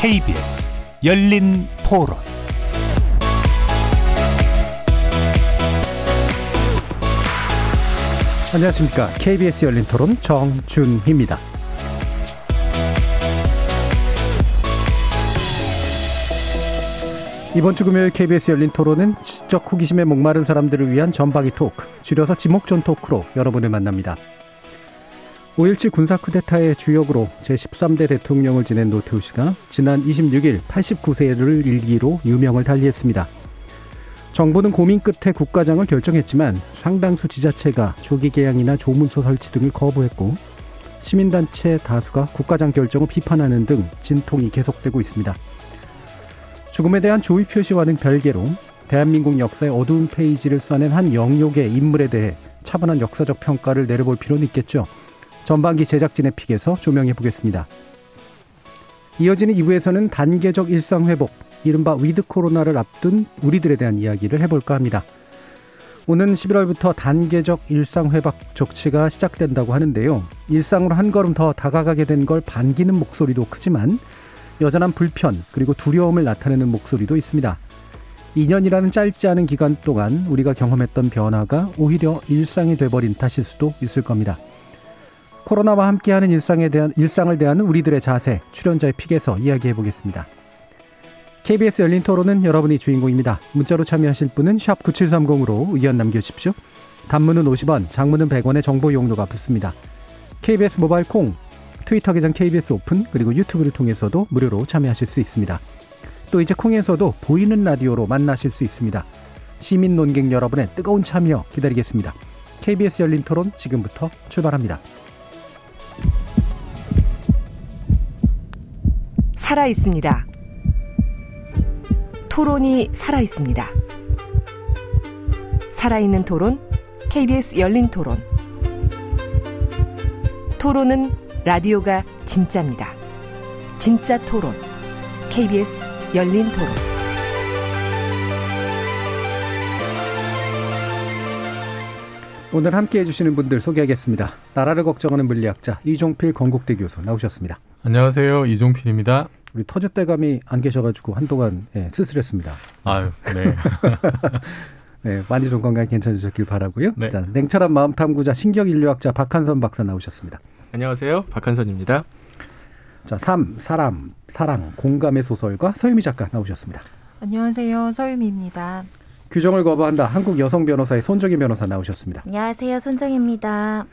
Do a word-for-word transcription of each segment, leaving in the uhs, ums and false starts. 케이비에스 열린 토론. 안녕하십니까. 케이비에스 열린 토론 정준희입니다. 이번 주 금요일 케이비에스 열린 토론은 지적 호기심에 목마른 사람들을 위한 전방위 토크, 줄여서 지목전 토크로 여러분을 만납니다. 오일칠 군사 쿠데타의 주역으로 제십삼 대 대통령을 지낸 노태우 씨가 지난 이십육 일 팔십구 세를 일기로 유명을 달리했습니다. 정부는 고민 끝에 국가장을 결정했지만 상당수 지자체가 조기 개항이나 조문소 설치 등을 거부했고, 시민단체 다수가 국가장 결정을 비판하는 등 진통이 계속되고 있습니다. 죽음에 대한 조의 표시와는 별개로 대한민국 역사의 어두운 페이지를 써낸 한 영역의 인물에 대해 차분한 역사적 평가를 내려볼 필요는 있겠죠. 전반기 제작진의 픽에서 조명해 보겠습니다. 이어지는 이 부에서는 단계적 일상회복, 이른바 위드 코로나를 앞둔 우리들에 대한 이야기를 해볼까 합니다. 오는 십일월부터 단계적 일상회복 조치가 시작된다고 하는데요. 일상으로 한 걸음 더 다가가게 된 걸 반기는 목소리도 크지만 여전한 불편 그리고 두려움을 나타내는 목소리도 있습니다. 이 년이라는 짧지 않은 기간 동안 우리가 경험했던 변화가 오히려 일상이 돼버린 탓일 수도 있을 겁니다. 코로나와 함께하는 일상에 대한, 일상을 대하는 우리들의 자세, 출연자의 픽에서 이야기해보겠습니다. 케이비에스 열린 토론은 여러분이 주인공입니다. 문자로 참여하실 분은 샵 구칠삼공으로 의견 남겨주십시오. 단문은 오십 원, 장문은 백 원의 정보 용료가 붙습니다. 케이비에스 모바일 콩, 트위터 계정 케이비에스 오픈, 그리고 유튜브를 통해서도 무료로 참여하실 수 있습니다. 또 이제 콩에서도 보이는 라디오로 만나실 수 있습니다. 시민 논객 여러분의 뜨거운 참여 기다리겠습니다. 케이비에스 열린 토론 지금부터 출발합니다. 살아있습니다. 토론이 살아있습니다. 살아있는 토론, 케이비에스 열린 토론. 토론은 라디오가 진짜입니다. 진짜 토론, 케이비에스 열린 토론. 오늘 함께해 주시는 분들 소개하겠습니다. 나라를 걱정하는 물리학자 이종필 건국대 교수 나오셨습니다. 안녕하세요. 이종필입니다. 우리 터줏대감이 안 계셔가지고 한동안 예, 쓸쓸했습니다. 아유, 네. 네, 많이 좀 건강히 괜찮으셨길 바라고요. 네. 자, 냉철한 마음 탐구자 신경인류학자 박한선 박사 나오셨습니다. 안녕하세요. 박한선입니다. 자, 삶, 사람, 사랑, 공감의 소설가 서유미 작가 나오셨습니다. 안녕하세요. 서유미입니다. 규정을 거부한다. 한국 여성 변호사의 손정희 변호사 나오셨습니다. 안녕하세요. 손정희입니다.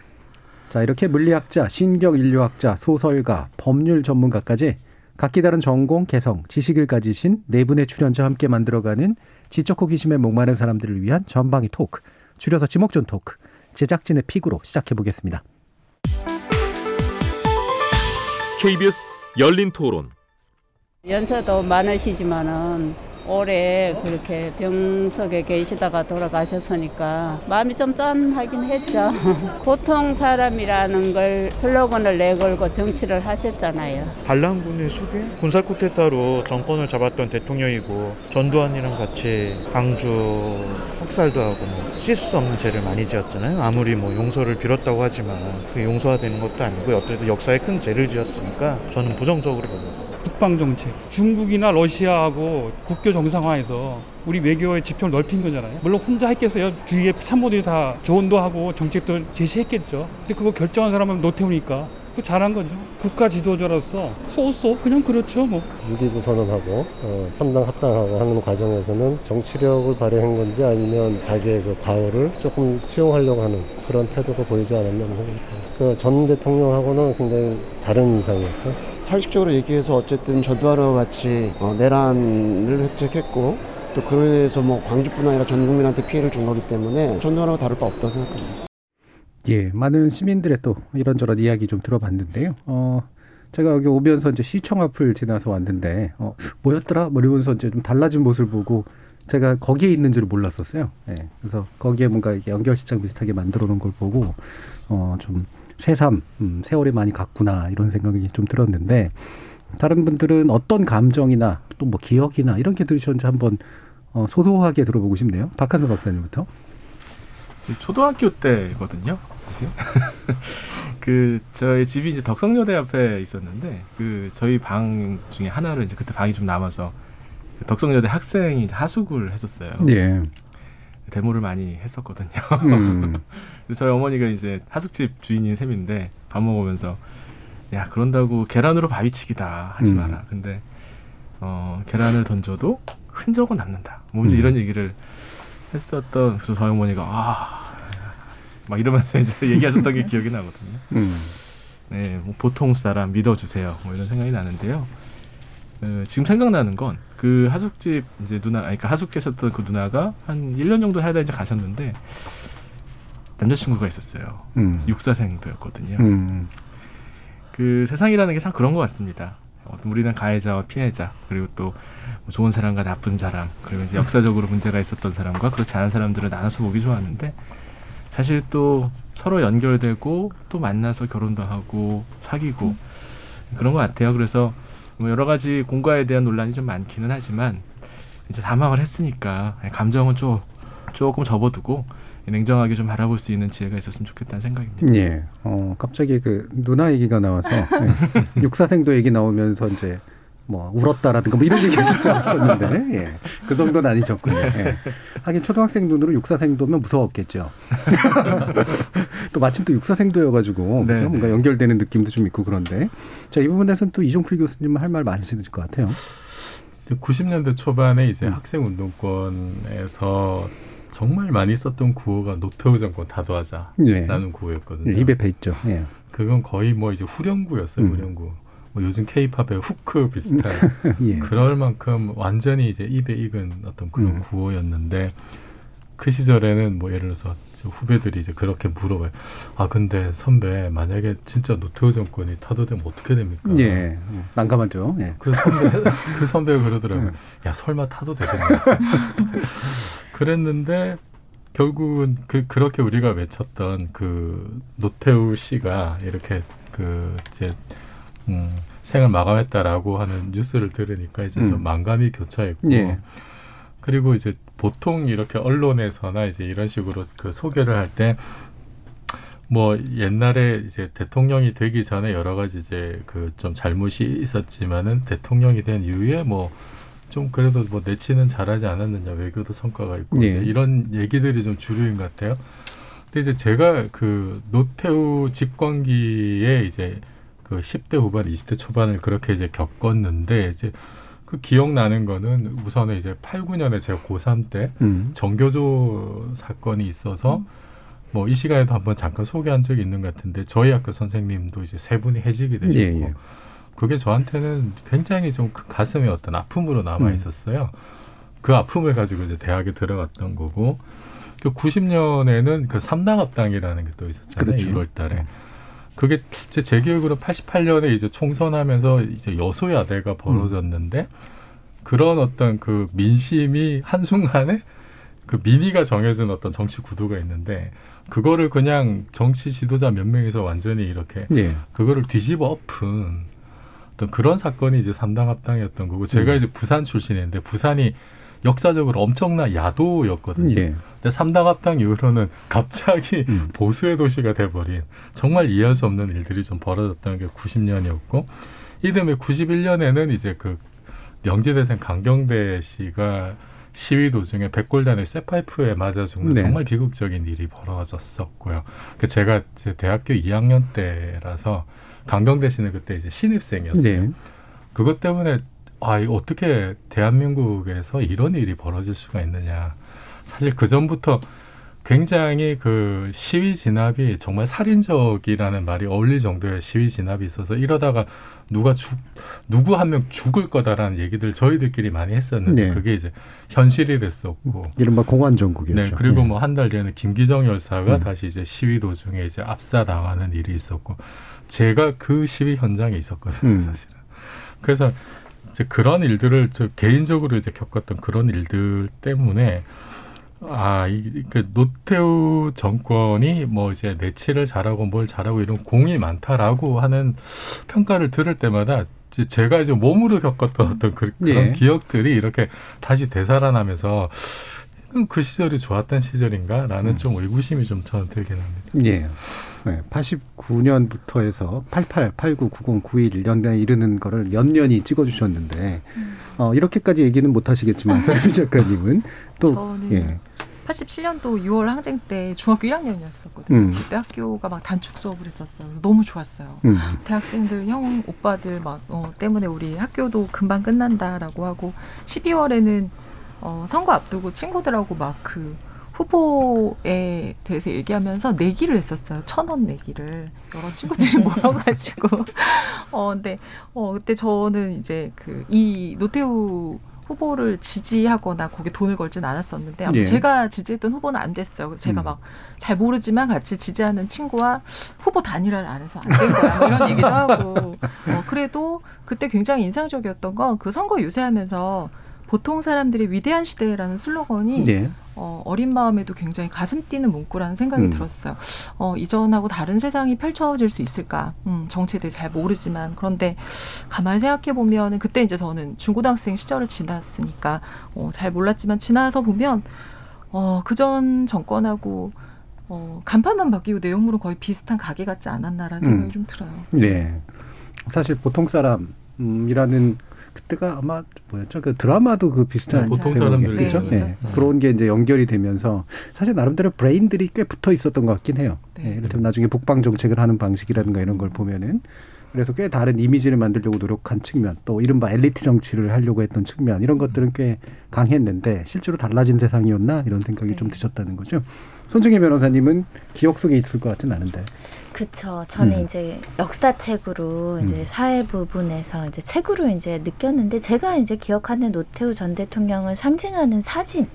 자, 이렇게 물리학자, 신경인류학자, 소설가, 법률 전문가까지 각기 다른 전공, 개성, 지식을 가지신 네 분의 출연자와 함께 만들어가는 지적 호기심에 목마른 사람들을 위한 전방위 토크, 줄여서 지목전 토크, 제작진의 픽으로 시작해보겠습니다. 케이비에스 열린 토론. 연세도 많으시지만은 올해 그렇게 병석에 계시다가 돌아가셨으니까 마음이 좀 짠하긴 했죠. 보통 사람이라는 걸 슬로건을 내걸고 정치를 하셨잖아요. 반란군의 수괴? 군사 쿠데타로 정권을 잡았던 대통령이고 전두환이랑 같이 광주 학살도 하고 뭐 씻을 수 없는 죄를 많이 지었잖아요. 아무리 뭐 용서를 빌었다고 하지만 그게 용서가 되는 것도 아니고 어쨌든 역사에 큰 죄를 지었으니까 저는 부정적으로 봅니다. 국방정책, 중국이나 러시아하고 국교 정상화해서 우리 외교의 지평을 넓힌 거잖아요. 물론 혼자 했겠어요. 주위에 참모들이 다 조언도 하고 정책도 제시했겠죠. 근데 그거 결정한 사람은 노태우니까 그 잘한 거죠. 국가 지도자로서 쏘쏘 그냥 그렇죠. 뭐. 육이구 선언하고 어, 삼당 합당하고 하는 과정에서는 정치력을 발휘한 건지 아니면 자기의 그 과오를 조금 수용하려고 하는 그런 태도가 보이지 않았나 생각합니다. 그 전 대통령하고는 굉장히 다른 인상이었죠. 상식적으로 얘기해서 어쨌든 전두환과 같이 어, 내란을 획책했고 또 그에 대해서 뭐 광주뿐 아니라 전 국민한테 피해를 준 거기 때문에 전두환하고 다를 바 없다고 생각합니다. 예, 많은 시민들의 또 이런저런 이야기 좀 들어봤는데요. 어, 제가 여기 오면서 이제 시청 앞을 지나서 왔는데, 어, 뭐였더라? 뭐 이러면서 이제 좀 달라진 모습을 보고 제가 거기에 있는 줄 몰랐었어요. 예, 그래서 거기에 뭔가 이렇게 연결시장 비슷하게 만들어 놓은 걸 보고, 어, 좀 새삼, 음, 세월이 많이 갔구나 이런 생각이 좀 들었는데, 다른 분들은 어떤 감정이나 또 뭐 기억이나 이런 게 들으셨는지 한번 어, 소소하게 들어보고 싶네요. 박한선 박사님부터. 초등학교 때거든요. 그 저희 집이 이제 덕성여대 앞에 있었는데 그 저희 방 중에 하나를 이제 그때 방이 좀 남아서 덕성여대 학생이 하숙을 했었어요. 예. 데모를 많이 했었거든요. 음. 저희 어머니가 이제 하숙집 주인인 셈인데 밥 먹으면서 야 그런다고 계란으로 바위치기다 하지 마라. 음. 근데 어, 계란을 던져도 흔적은 남는다. 뭔지 음. 이런 얘기를 했었던 그래서 저희 어머니가 아 막 이러면서 이제 얘기하셨던 게 기억이 나거든요. 음. 네, 뭐 보통 사람 믿어주세요. 뭐 이런 생각이 나는데요. 어, 지금 생각나는 건 그 하숙집 이제 누나, 아니, 그러니까 하숙했었던 그 누나가 한 일 년 정도 살다 이제 가셨는데 남자친구가 있었어요. 음. 육사생도였거든요. 음. 그 세상이라는 게 참 그런 것 같습니다. 우리는 가해자와 피해자 그리고 또 좋은 사람과 나쁜 사람 그리고 이제 역사적으로 문제가 있었던 사람과 그렇지 않은 사람들을 나눠서 보기 좋아하는데 사실 또 서로 연결되고 또 만나서 결혼도 하고 사귀고 그런 것 같아요. 그래서 뭐 여러 가지 공과에 대한 논란이 좀 많기는 하지만 이제 사망을 했으니까 감정은 좀, 조금 접어두고 냉정하게 좀 바라볼 수 있는 지혜가 있었으면 좋겠다는 생각입니다. 예. 어, 갑자기 그 누나 얘기가 나와서 예. 육사생도 얘기 나오면서 이제 뭐 울었다라든가 뭐 이런 얘기 하실 줄 알았었는데 예. 그 정도는 아니셨군요. 예. 하긴 초등학생 눈으로 육사생도면 무서웠겠죠. 또 마침 또 육사생도여가지고 네, 뭔가 네. 연결되는 느낌도 좀 있고 그런데 자, 이 부분에서는 또 이종필 교수님은 할 말 많으실 것 같아요. 구십 년대 초반에 이제 음. 학생운동권에서 정말 많이 썼던 구호가 노태우 정권 다도하자라는 예. 구호였거든요. 입에 배 있죠. 예. 그건 거의 뭐 이제 후렴구였어요. 음. 후렴구. 뭐 요즘 K-팝의 후크 비슷한 예. 그럴 만큼 완전히 이제 입에 익은 어떤 그런 음. 구호였는데 그 시절에는 뭐 예를 들어서 후배들이 이제 그렇게 물어봐요. 아 근데 선배 만약에 진짜 노태우 정권이 타도되면 어떻게 됩니까? 예, 난감하죠. 예. 그 선배 그 선배가 그러더라고요. 야 설마 타도되겠냐? 그랬는데 결국은 그 그렇게 우리가 외쳤던 그 노태우 씨가 이렇게 그 이제 음, 생을 마감했다라고 하는 뉴스를 들으니까 이제 음. 좀 만감이 교차했고 예. 그리고 이제 보통 이렇게 언론에서나 이제 이런 식으로 그 소개를 할 때 뭐 옛날에 이제 대통령이 되기 전에 여러 가지 이제 그 좀 잘못이 있었지만은 대통령이 된 이후에 뭐 좀 그래도 뭐 내치는 잘하지 않았느냐 외교도 성과가 있고 예. 이제 이런 얘기들이 좀 주류인 것 같아요. 근데 이제 제가 그 노태우 집권기에 이제 그 십 대 후반, 이십 대 초반을 그렇게 이제 겪었는데 이제 그 기억나는 거는 우선은 이제 팔십구 년에 제가 고삼 때 음. 정교조 사건이 있어서 음. 뭐 이 시간에도 한번 잠깐 소개한 적이 있는 것 같은데 저희 학교 선생님도 이제 세 분이 해직이 되셨고 예, 예. 그게 저한테는 굉장히 좀 그 가슴에 어떤 아픔으로 남아 있었어요. 음. 그 아픔을 가지고 이제 대학에 들어갔던 거고 그 구십 년에는 그 삼당합당이라는 게 또 있었잖아요. 그렇죠. 일월 달에. 그게 제, 제 기억으로 팔십팔 년에 이제 총선하면서 이제 여소야대가 벌어졌는데 음. 그런 어떤 그 민심이 한순간에 그 민의가 정해진 어떤 정치 구도가 있는데 그거를 그냥 정치 지도자 몇 명에서 완전히 이렇게 예. 그거를 뒤집어 엎은 어떤 그런 사건이 이제 삼당 합당이었던 거고 제가 음. 이제 부산 출신인데 부산이 역사적으로 엄청난 야도였거든요. 예. 근데 삼당 합당 이후로는 갑자기 음. 보수의 도시가 돼버린 정말 이해할 수 없는 일들이 좀 벌어졌던 게 구십 년이었고 이듬해 구십일 년에는 이제 그 명지대생 강경대 씨가 시위 도중에 백골단의 쇠파이프에 맞아 죽는 네. 정말 비극적인 일이 벌어졌었고요. 그 제가 제 대학교 이 학년 때라서 강경대 씨는 그때 이제 신입생이었어요. 네. 그것 때문에 아, 이거 어떻게 대한민국에서 이런 일이 벌어질 수가 있느냐. 사실 그전부터 굉장히 그 시위 진압이 정말 살인적이라는 말이 어울릴 정도의 시위 진압이 있어서 이러다가 누가 죽, 누구 한 명 죽을 거다라는 얘기들 저희들끼리 많이 했었는데 네. 그게 이제 현실이 됐었고. 이른바 공안정국이었죠. 네. 그리고 네. 뭐 한 달 뒤에는 김기정 열사가 음. 다시 이제 시위 도중에 이제 압사당하는 일이 있었고. 제가 그 시위 현장에 있었거든요, 사실은. 음. 그래서 이제 그런 일들을 저 개인적으로 이제 겪었던 그런 일들 때문에 아, 이, 그 노태우 정권이 뭐 이제 내치를 잘하고 뭘 잘하고 이런 공이 많다라고 하는 평가를 들을 때마다 이제 제가 이제 몸으로 겪었던 어떤 그, 그런 예. 기억들이 이렇게 다시 되살아나면서 그 시절이 좋았던 시절인가라는 음. 좀 의구심이 좀 저는 들긴 합니다. 예. 네, 팔십구 년부터 해서 팔십팔, 팔십구, 구십, 구십일 연대에 이르는 거를 연년이 찍어주셨는데 음. 어, 이렇게까지 얘기는 못하시겠지만 서유미 작가님은 또 저는 예. 팔십칠 년도 유월 항쟁 때 중학교 일 학년이었었거든요. 음. 그때 학교가 막 단축 수업을 했었어요. 너무 좋았어요. 음. 대학생들, 형, 오빠들 막 어, 때문에 우리 학교도 금방 끝난다라고 하고 십이월에는 어, 선거 앞두고 친구들하고 막 그 후보에 대해서 얘기하면서 내기를 했었어요. 천 원 내기를. 여러 친구들이 모여가지고. 어, 근데, 어, 그때 저는 이제 그, 이 노태우 후보를 지지하거나 거기에 돈을 걸진 않았었는데, 예. 제가 지지했던 후보는 안 됐어요. 제가 음. 막 잘 모르지만 같이 지지하는 친구와 후보 단일화를 안 해서 안 된 거야. 이런 얘기도 하고. 어, 그래도 그때 굉장히 인상적이었던 건 그 선거 유세하면서 보통 사람들의 위대한 시대라는 슬로건이 네. 어, 어린 마음에도 굉장히 가슴 뛰는 문구라는 생각이 음. 들었어요. 어, 이전하고 다른 세상이 펼쳐질 수 있을까? 음, 정치에 대해 잘 모르지만 그런데 가만히 생각해보면 그때 이제 저는 중고등학생 시절을 지났으니까 어, 잘 몰랐지만 지나서 보면 어, 그전 정권하고 어, 간판만 바뀌고 내용물은 거의 비슷한 가게 같지 않았나라는 음. 생각이 좀 들어요. 네, 사실 보통 사람이라는 그때가 아마 뭐였죠? 그 드라마도 그 비슷한 보통 사람들이죠. 네, 네. 그런 게 이제 연결이 되면서 사실 나름대로 브레인들이 꽤 붙어 있었던 것 같긴 해요. 네. 네. 이를테면 나중에 북방 정책을 하는 방식이라든가 이런 걸 보면은 그래서 꽤 다른 이미지를 만들려고 노력한 측면, 또 이른바 엘리트 정치를 하려고 했던 측면 이런 것들은 꽤 강했는데 실제로 달라진 세상이었나 이런 생각이 네. 좀 드셨다는 거죠. 손정희 변호사님은 기억 속에 있을 것 같진 않은데. 그렇죠. 저는 음. 이제 역사책으로 이제 음. 사회 부분에서 이제 책으로 이제 느꼈는데 제가 이제 기억하는 노태우 전 대통령을 상징하는 사진,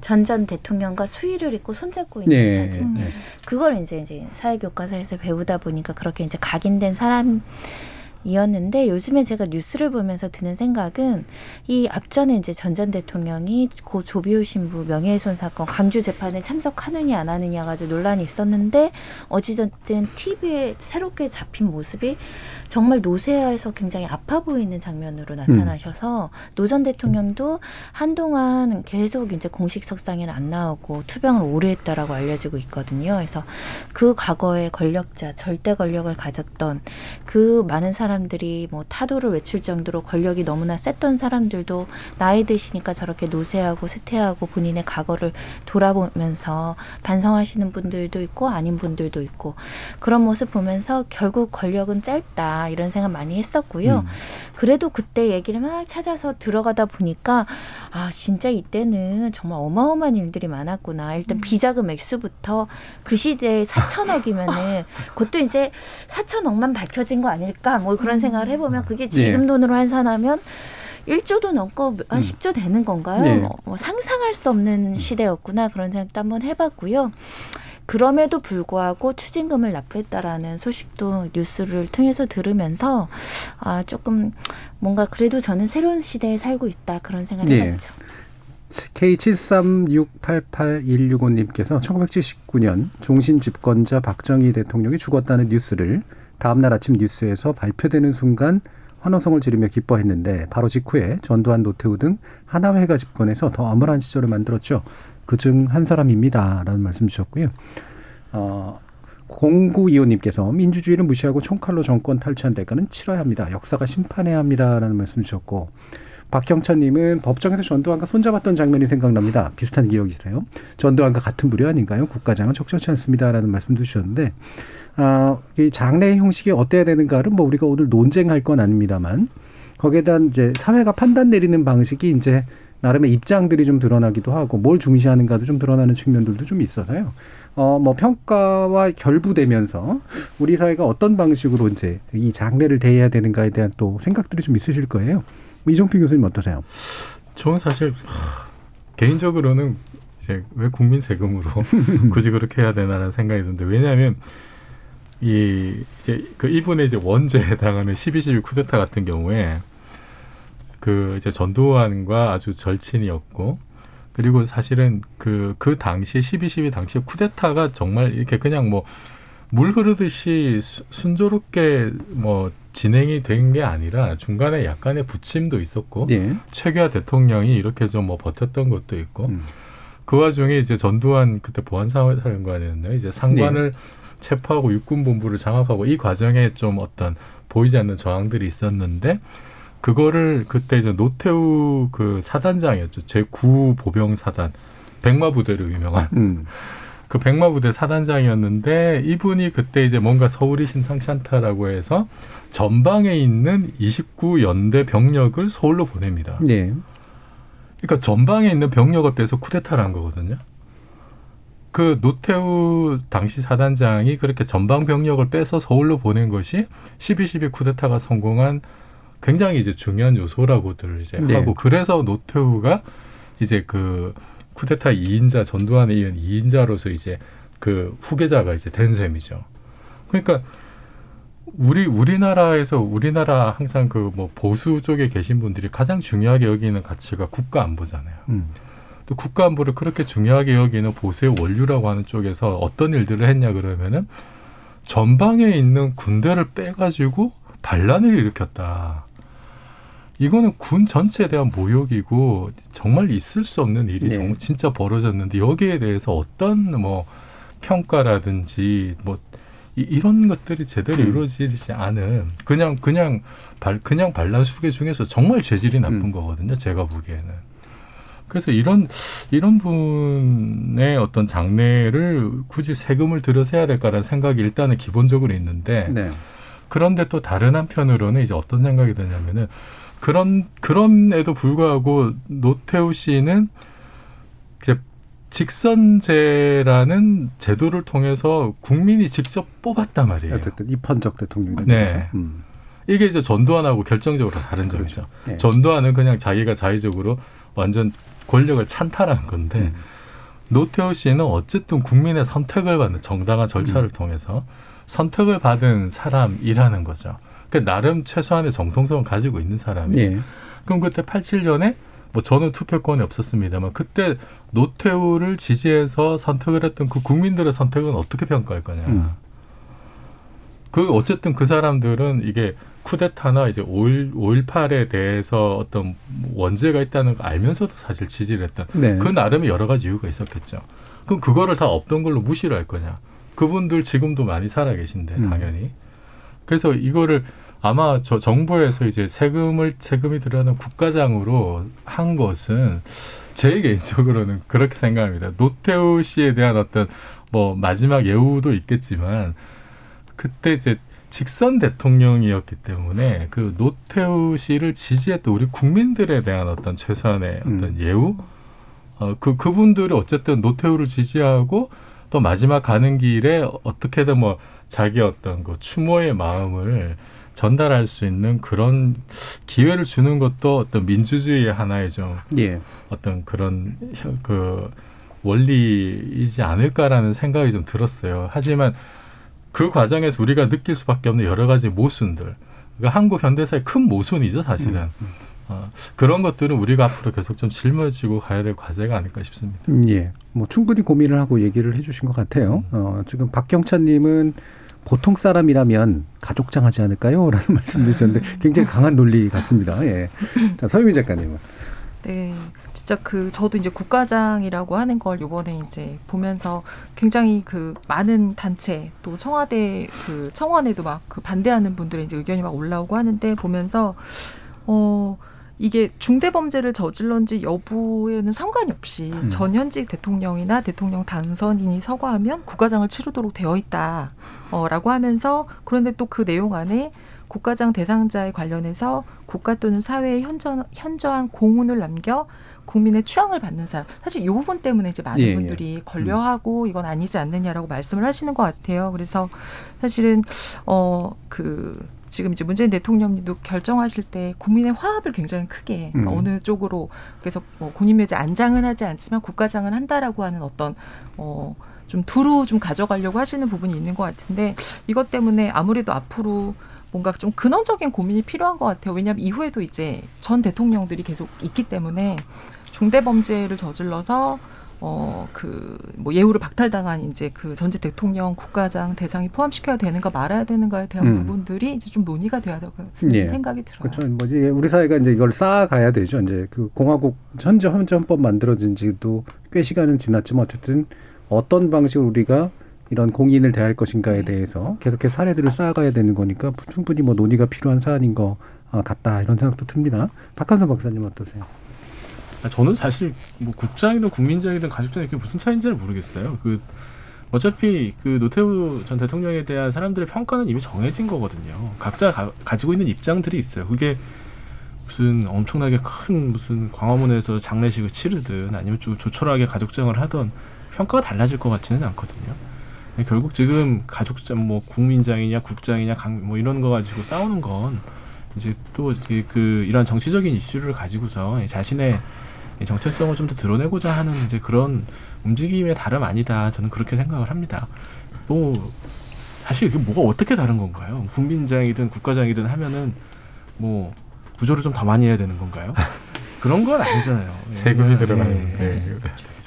전 전 대통령과 수의를 입고 손잡고 있는 네. 사진, 네. 그걸 이제 이제 사회 교과서에서 배우다 보니까 그렇게 이제 각인된 사람. 이었는데 요즘에 제가 뉴스를 보면서 드는 생각은 이 앞전에 이제 전 전 대통령이 고 조비오 신부 명예훼손 사건 광주 재판에 참석하느냐 안 하느냐 가지고 논란이 있었는데 어찌됐든 티비에 새롭게 잡힌 모습이 정말 노쇠화해서 굉장히 아파 보이는 장면으로 나타나셔서 음. 노 전 대통령도 한동안 계속 이제 공식 석상에는 안 나오고 투병을 오래 했다라고 알려지고 있거든요. 그래서 그 과거의 권력자 절대 권력을 가졌던 그 많은 사람 사람들이 뭐 타도를 외칠 정도로 권력이 너무나 셌던 사람들도 나이 드시니까 저렇게 노쇠하고 쇠퇴하고 본인의 과거를 돌아보면서 반성하시는 분들도 있고 아닌 분들도 있고 그런 모습 보면서 결국 권력은 짧다 이런 생각 많이 했었고요. 음. 그래도 그때 얘기를 막 찾아서 들어가다 보니까 아 진짜 이때는 정말 어마어마한 일들이 많았구나. 일단 음. 비자금 액수부터 그 시대에 사천억이면은 그것도 이제 사천억만 밝혀진 거 아닐까 뭐 그런 생각을 해보면 그게 지금 예. 돈으로 환산하면 일 조도 넘고 한 십 조 되는 건가요? 예. 뭐 상상할 수 없는 시대였구나 그런 생각도 한번 해봤고요. 그럼에도 불구하고 추징금을 납부했다라는 소식도 뉴스를 통해서 들으면서 아 조금 뭔가 그래도 저는 새로운 시대에 살고 있다 그런 생각을 예. 해봤죠. 케이 칠삼육팔팔일육오님께서 천구백칠십구 년 종신 집권자 박정희 대통령이 죽었다는 뉴스를 다음 날 아침 뉴스에서 발표되는 순간 환호성을 지르며 기뻐했는데 바로 직후에 전두환, 노태우 등 하나회가 집권해서 더 암울한 시절을 만들었죠. 그중 한 사람입니다라는 말씀 주셨고요. 어, 공구이오님께서 민주주의를 무시하고 총칼로 정권 탈취한 대가는 치러야 합니다. 역사가 심판해야 합니다라는 말씀 주셨고 박경찬님은 법정에서 전두환과 손잡았던 장면이 생각납니다. 비슷한 기억이세요? 전두환과 같은 부류 아닌가요? 국가장은 적절치 않습니다라는 말씀도 주셨는데 아, 이 장래의 형식이 어때야 되는가를 뭐 우리가 오늘 논쟁할 건 아닙니다만 거기에 대한 이제 사회가 판단 내리는 방식이 이제 나름의 입장들이 좀 드러나기도 하고 뭘 중시하는가도 좀 드러나는 측면들도 좀 있어서요. 어, 뭐 평가와 결부되면서 우리 사회가 어떤 방식으로 이제 이 장래를 대해야 되는가에 대한 또 생각들이 좀 있으실 거예요. 이종필 교수님 어떠세요? 저는 사실 하, 개인적으로는 이제 왜 국민 세금으로 굳이 그렇게 해야 되나라는 생각이 드는데 왜냐하면 이 이제 그 이분의 이제 원죄에 해당하는 십이 십이 쿠데타 같은 경우에 그 이제 전두환과 아주 절친이었고 그리고 사실은 그 그 당시 십이 십이 당시 쿠데타가 정말 이렇게 그냥 뭐 물 흐르듯이 순조롭게 뭐 진행이 된 게 아니라 중간에 약간의 부침도 있었고 예. 최규하 대통령이 이렇게 좀 뭐 버텼던 것도 있고 음. 그 와중에 이제 전두환 그때 보안사령관이었나요? 이제 상관을 예. 체포하고 육군본부를 장악하고 이 과정에 좀 어떤 보이지 않는 저항들이 있었는데 그거를 그때 이제 노태우 그 사단장이었죠. 제구 보병사단 백마부대로 유명한 음. 그 백마부대 사단장이었는데 이분이 그때 이제 뭔가 서울이 심상치 않다라고 해서 전방에 있는 이십구 연대 병력을 서울로 보냅니다. 네. 그러니까 전방에 있는 병력을 빼서 쿠데타를 한 거거든요. 그 노태우 당시 사단장이 그렇게 전방 병력을 빼서 서울로 보낸 것이 십이 십이 쿠데타가 성공한 굉장히 이제 중요한 요소라고들 이제 네. 하고 그래서 노태우가 이제 그 쿠데타 이인자 전두환에 이은 이인자로서 이제 그 후계자가 이제 된 셈이죠. 그러니까 우리 우리나라에서 우리나라 항상 그 뭐 보수 쪽에 계신 분들이 가장 중요하게 여기는 가치가 국가 안보잖아요. 음. 또 국가 안보를 그렇게 중요하게 여기는 보수의 원류라고 하는 쪽에서 어떤 일들을 했냐 그러면은 전방에 있는 군대를 빼가지고 반란을 일으켰다. 이거는 군 전체에 대한 모욕이고 정말 있을 수 없는 일이 네. 정말 진짜 벌어졌는데 여기에 대해서 어떤 뭐 평가라든지 뭐 이, 이런 것들이 제대로 음. 이루어지지 않은 그냥 그냥 발 그냥 반란 수계 중에서 정말 재질이 나쁜 음. 거거든요. 제가 보기에는. 그래서 이런 이런 분의 어떤 장래를 굳이 세금을 들여서 해야 될까라는 생각이 일단은 기본적으로 있는데 네. 그런데 또 다른 한편으로는 이제 어떤 생각이 드냐면은. 그런, 그럼에도 불구하고 노태우 씨는 직선제라는 제도를 통해서 국민이 직접 뽑았단 말이에요. 어쨌든 이판적 대통령이 네. 음. 이게 이제 전두환하고 결정적으로 다른 그렇죠. 점이죠. 네. 전두환은 그냥 자기가 자의적으로 완전 권력을 찬탈한 건데 음. 노태우 씨는 어쨌든 국민의 선택을 받는 정당한 절차를 음. 통해서 선택을 받은 사람이라는 거죠. 나름 최소한의 정통성을 가지고 있는 사람이에요. 예. 그럼 그때 팔십칠 년에 뭐 저는 투표권이 없었습니다만 그때 노태우를 지지해서 선택을 했던 그 국민들의 선택은 어떻게 평가할 거냐. 음. 그 어쨌든 그 사람들은 이게 쿠데타나 이제 오일팔에 대해서 어떤 원죄가 있다는 걸 알면서도 사실 지지를 했다. 네. 그 나름의 여러 가지 이유가 있었겠죠. 그럼 그거를 다 없던 걸로 무시를 할 거냐. 그분들 지금도 많이 살아 계신데 당연히. 음. 그래서 이거를 아마 저 정부에서 이제 세금을, 세금이 들어가는 국가장으로 한 것은 제 개인적으로는 그렇게 생각합니다. 노태우 씨에 대한 어떤 뭐 마지막 예우도 있겠지만 그때 이제 직선 대통령이었기 때문에 그 노태우 씨를 지지했던 우리 국민들에 대한 어떤 최소한의 어떤 음. 예우? 어, 그, 그분들이 어쨌든 노태우를 지지하고 또 마지막 가는 길에 어떻게든 뭐 자기 어떤 그 추모의 마음을 전달할 수 있는 그런 기회를 주는 것도 어떤 민주주의의 하나의 좀 예. 어떤 그런 그 원리이지 않을까라는 생각이 좀 들었어요. 하지만 그 과정에서 우리가 느낄 수밖에 없는 여러 가지 모순들. 그러니까 한국 현대사의 큰 모순이죠, 사실은. 음, 음. 어, 그런 것들은 우리가 앞으로 계속 좀 짊어지고 가야 될 과제가 아닐까 싶습니다. 음, 예, 뭐 충분히 고민을 하고 얘기를 해주신 것 같아요. 어, 지금 박경찬님은 보통 사람이라면 가족장하지 않을까요? 라는 말씀 주셨는데 굉장히 강한 논리 같습니다. 예. 자, 서유미 작가님은. 네, 진짜 그 저도 이제 국가장이라고 하는 걸 이번에 이제 보면서 굉장히 그 많은 단체 또 청와대 그 청원에도 막 그 반대하는 분들의 이제 의견이 막 올라오고 하는데 보면서 어. 이게 중대범죄를 저질렀는지 여부에는 상관이 없이 음. 전 현직 대통령이나 대통령 당선인이 서거하면 국가장을 치르도록 되어 있다라고 하면서 그런데 또 그 내용 안에 국가장 대상자에 관련해서 국가 또는 사회에 현저, 현저한 공훈을 남겨 국민의 추앙을 받는 사람. 사실 이 부분 때문에 이제 많은 예, 분들이 예. 걸려하고 이건 아니지 않느냐라고 말씀을 하시는 것 같아요. 그래서 사실은 어, 그... 지금 이제 문재인 대통령님도 결정하실 때 국민의 화합을 굉장히 크게 그러니까 음. 어느 쪽으로 그래서 뭐 국립묘지 안장은 하지 않지만 국가장을 한다라고 하는 어떤 어 좀 두루 좀 가져가려고 하시는 부분이 있는 것 같은데 이것 때문에 아무래도 앞으로 뭔가 좀 근원적인 고민이 필요한 것 같아요. 왜냐하면 이후에도 이제 전 대통령들이 계속 있기 때문에 중대범죄를 저질러서 어, 그, 뭐, 예우를 박탈당한 이제 그 전직 대통령 국가장 대상이 포함시켜야 되는가 말아야 되는가에 대한 음. 부분들이 이제 좀 논의가 돼야 될 것 같은 예. 생각이 들어요. 그렇죠. 뭐지, 우리 사회가 이제 이걸 쌓아가야 되죠. 이제 그 공화국 현재 헌법 만들어진 지도 꽤 시간은 지났지만 어쨌든 어떤 방식으로 우리가 이런 공인을 대할 것인가에 대해서 계속해서 사례들을 쌓아가야 되는 거니까 충분히 뭐 논의가 필요한 사안인 것 같다, 이런 생각도 듭니다. 박한선 박사님 어떠세요? 저는 사실 뭐 국장이든 국민장이든 가족장이든 그게 무슨 차이인지를 모르겠어요. 그 어차피 그 노태우 전 대통령에 대한 사람들의 평가는 이미 정해진 거거든요. 각자 가, 가지고 있는 입장들이 있어요. 그게 무슨 엄청나게 큰 무슨 광화문에서 장례식을 치르든 아니면 좀 조촐하게 가족장을 하든 평가가 달라질 것 같지는 않거든요. 결국 지금 가족장 뭐 국민장이냐 국장이냐 강, 뭐 이런 거 가지고 싸우는 건 이제 또 그 이런 정치적인 이슈를 가지고서 자신의 정체성을 좀 더 드러내고자 하는 이제 그런 움직임의 다름 아니다, 저는 그렇게 생각을 합니다. 뭐 사실 이게 뭐가 어떻게 다른 건가요? 국민장이든 국가장이든 하면은 뭐 구조를 좀 더 많이 해야 되는 건가요? 그런 건 아니잖아요. 세금이 들어가는. 예, 예.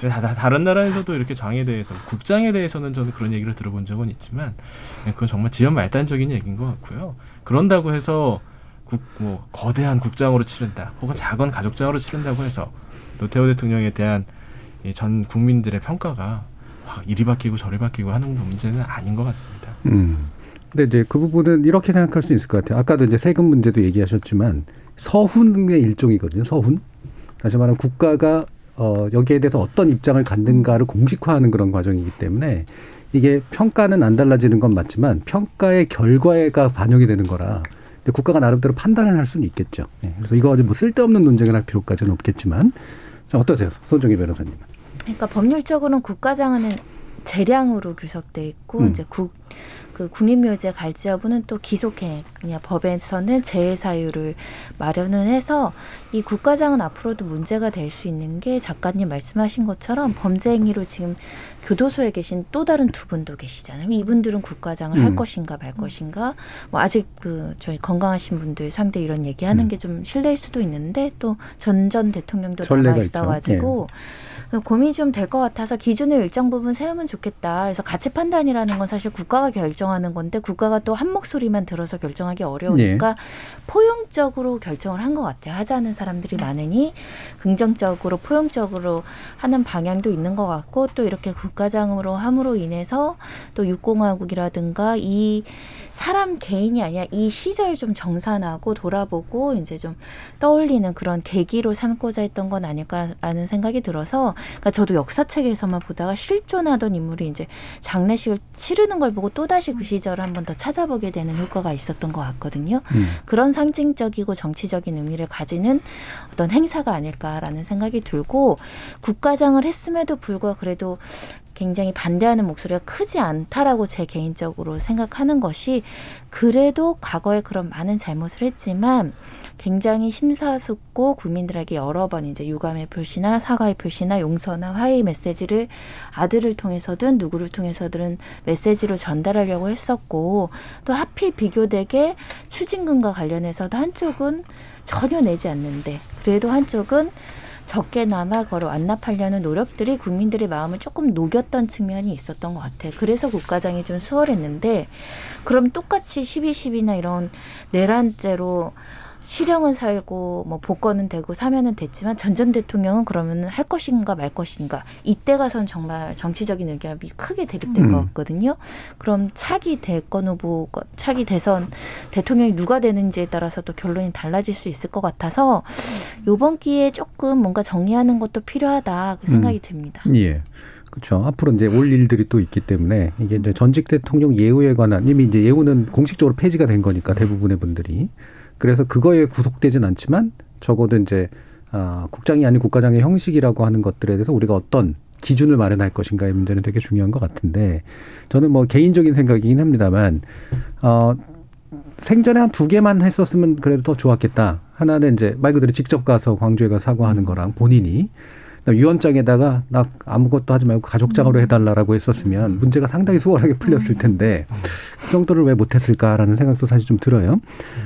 예. 다, 다, 다른 나라에서도 이렇게 장에 대해서, 국장에 대해서는 저는 그런 얘기를 들어본 적은 있지만 그건 정말 지연말단적인 얘기인 것 같고요. 그런다고 해서 국, 뭐 거대한 국장으로 치른다, 혹은 작은 가족장으로 치른다고 해서 노태우 대통령에 대한 전 국민들의 평가가 확 이리 바뀌고 저리 바뀌고 하는 문제는 아닌 것 같습니다. 음. 근데 이제 그 부분은 이렇게 생각할 수 있을 것 같아요. 아까도 이제 세금 문제도 얘기하셨지만 서훈의 일종이거든요. 서훈. 다시 말하면 국가가 어, 여기에 대해서 어떤 입장을 갖는가를 공식화하는 그런 과정이기 때문에 이게 평가는 안 달라지는 건 맞지만 평가의 결과가 반영이 되는 거라 국가가 나름대로 판단을 할 수는 있겠죠. 그래서 이거 뭐 쓸데없는 논쟁을 할 필요까지는 없겠지만, 자, 어떠세요, 손정희 변호사님? 그러니까 법률적으로는 국가장은 재량으로 규석돼 있고 음. 이제 국 그 국립묘지의 갈지 여부는 또 기속해 그냥 법에서는 제외 사유를 마련을 해서 이 국가장은 앞으로도 문제가 될 수 있는 게 작가님 말씀하신 것처럼 범죄 행위로 지금 교도소에 계신 또 다른 두 분도 계시잖아요. 이분들은 국가장을 음. 할 것인가 말 것인가, 뭐 아직 그 저희 건강하신 분들 상대 이런 얘기하는 음. 게 좀 실례일 수도 있는데 또 전 전 대통령도 나와 있어가지고 네. 고민이 좀 될 것 같아서 기준을 일정 부분 세우면 좋겠다. 그래서 가치 판단이라는 건 사실 국가가 결정 하는 건데 국가가 또 한 목소리만 들어서 결정하기 어려우니까 네. 포용적으로 결정을 한 것 같아요. 하자는 사람들이 많으니 긍정적으로 포용적으로 하는 방향도 있는 것 같고, 또 이렇게 국가장으로 함으로 인해서 또 육공화국이라든가 이 사람 개인이 아니라 이 시절 좀 정산하고 돌아보고 이제 좀 떠올리는 그런 계기로 삼고자 했던 건 아닐까라는 생각이 들어서, 그러니까 저도 역사책에서만 보다가 실존하던 인물이 이제 장례식을 치르는 걸 보고 또 다시 그 시절을 한 번 더 찾아보게 되는 효과가 있었던 것 같거든요. 음. 그런 상징적이고 정치적인 의미를 가지는 어떤 행사가 아닐까라는 생각이 들고, 국가장을 했음에도 불구하고 그래도 굉장히 반대하는 목소리가 크지 않다라고 제 개인적으로 생각하는 것이, 그래도 과거에 그런 많은 잘못을 했지만 굉장히 심사숙고 국민들에게 여러 번 이제 유감의 표시나 사과의 표시나 용서나 화해의 메시지를 아들을 통해서든 누구를 통해서든 메시지로 전달하려고 했었고, 또 하필 비교되게 추징금과 관련해서도 한쪽은 전혀 내지 않는데 그래도 한쪽은 적게나마 걸어 완납하려는 노력들이 국민들의 마음을 조금 녹였던 측면이 있었던 것 같아요. 그래서 국가장이 좀 수월했는데, 그럼 똑같이 십이 십이나 이런 내란죄로 실형은 살고 뭐 복권은 되고 사면은 됐지만 전 전 대통령은 그러면 할 것인가 말 것인가, 이때 가선 정말 정치적인 의견이 크게 대립될 음. 것 같거든요. 그럼 차기 대권 후보, 차기 대선 대통령이 누가 되는지에 따라서 또 결론이 달라질 수 있을 것 같아서 이번 기회에 조금 뭔가 정리하는 것도 필요하다, 그 생각이 음. 듭니다. 예. 그렇죠. 앞으로 이제 올 일들이 또 있기 때문에 이게 이제 전직 대통령 예우에 관한, 이미 이제 예우는 공식적으로 폐지가 된 거니까 대부분의 분들이, 그래서 그거에 구속되진 않지만 적어도 이제 아, 국장이 아닌 국가장의 형식이라고 하는 것들에 대해서 우리가 어떤 기준을 마련할 것인가의 문제는 되게 중요한 것 같은데, 저는 뭐 개인적인 생각이긴 합니다만 어, 생전에 한 두 개만 했었으면 그래도 더 좋았겠다. 하나는 이제 말 그대로 직접 가서 광주에 가서 사과하는 거랑 본인이 유언장에다가 나 아무것도 하지 말고 가족장으로 해달라라고 했었으면 문제가 상당히 수월하게 풀렸을 텐데 그 정도를 왜 못했을까라는 생각도 사실 좀 들어요.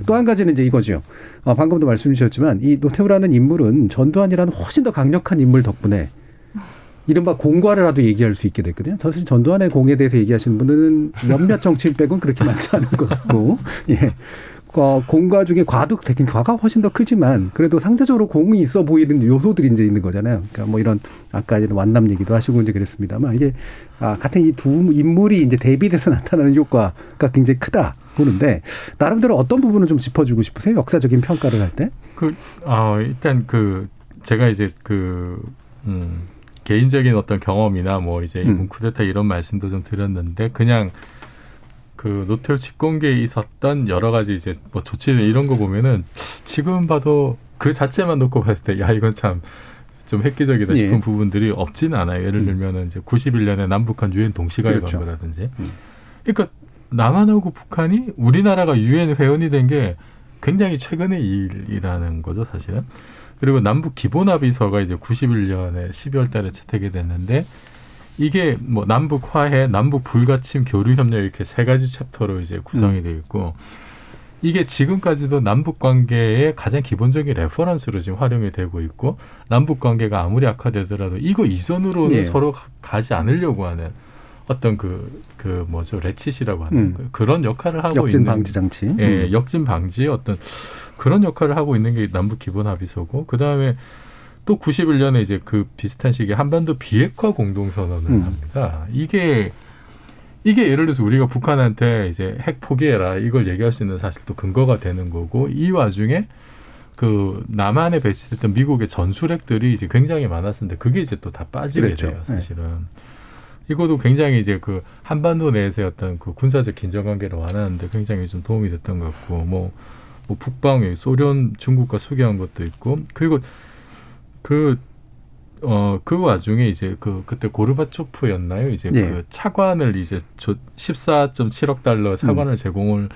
또 한 가지는 이제 이거죠. 아, 방금도 말씀 주셨지만 이 노태우라는 인물은 전두환이라는 훨씬 더 강력한 인물 덕분에 이른바 공과라도 얘기할 수 있게 됐거든요. 사실 전두환의 공에 대해서 얘기하시는 분은 몇몇 정치인 빼고는 그렇게 많지 않은 것 같고, 예. 어, 공과 중에 과도 되긴 과가 훨씬 더 크지만 그래도 상대적으로 공이 있어 보이는 요소들이 이제 있는 거잖아요. 그러니까 뭐 이런 아까 이런 완남 얘기도 하시고 이제 그랬습니다만 이게 아, 같은 이 두 인물이 이제 대비돼서 나타나는 효과가 굉장히 크다 보는데 나름대로 어떤 부분을 좀 짚어주고 싶으세요? 역사적인 평가를 할 때? 그 아, 일단 그 제가 이제 그 음, 개인적인 어떤 경험이나 뭐 이제 이번 음. 쿠데타 이런 말씀도 좀 드렸는데 그냥. 그 노태우 집권기에 있었던 여러 가지 이제 뭐 조치 이런 거 보면은 지금 봐도 그 자체만 놓고 봤을 때 야 이건 참 좀 획기적이다 싶은 예. 부분들이 없진 않아요. 예를 들면은 이제 구십일 년에 남북한 유엔 동시가입한 그렇죠. 거라든지. 그러니까 남한하고 북한이 우리나라가 유엔 회원이 된 게 굉장히 최근의 일이라는 거죠, 사실은. 그리고 남북 기본합의서가 이제 구십일 년에 십이월 달에 채택이 됐는데. 이게 뭐 남북 화해, 남북 불가침, 교류 협력 이렇게 세 가지 챕터로 이제 구성이 되어 있고 이게 지금까지도 남북 관계의 가장 기본적인 레퍼런스로 지금 활용이 되고 있고 남북 관계가 아무리 악화되더라도 이거 이전으로는 예. 서로 가지 않으려고 하는 어떤 그, 그 뭐죠 레칫이라고 하는 음. 그런 역할을 하고 역진 있는 역진 방지 장치, 음. 예, 역진 방지 어떤 그런 역할을 하고 있는 게 남북 기본 합의서고 그 다음에. 또 구십일 년에 이제 그 비슷한 시기에 한반도 비핵화 공동선언을 음. 합니다. 이게, 이게 예를 들어서 우리가 북한한테 이제 핵 포기해라 이걸 얘기할 수 있는 사실 또 근거가 되는 거고 이 와중에 그 남한에 배치됐던 미국의 전술핵들이 이제 굉장히 많았었는데 그게 이제 또 다 빠지게 그랬죠. 돼요, 사실은. 네. 이것도 굉장히 이제 그 한반도 내에서의 어떤 그 군사적 긴장관계를 완화하는데 굉장히 좀 도움이 됐던 것 같고 뭐, 뭐 북방위, 소련, 중국과 수교한 것도 있고 그리고 그, 어, 그 와중에 이제 그, 그때 고르바초프였나요? 이제 예. 그 차관을 이제 십사 점 칠억 달러 차관을 음. 제공을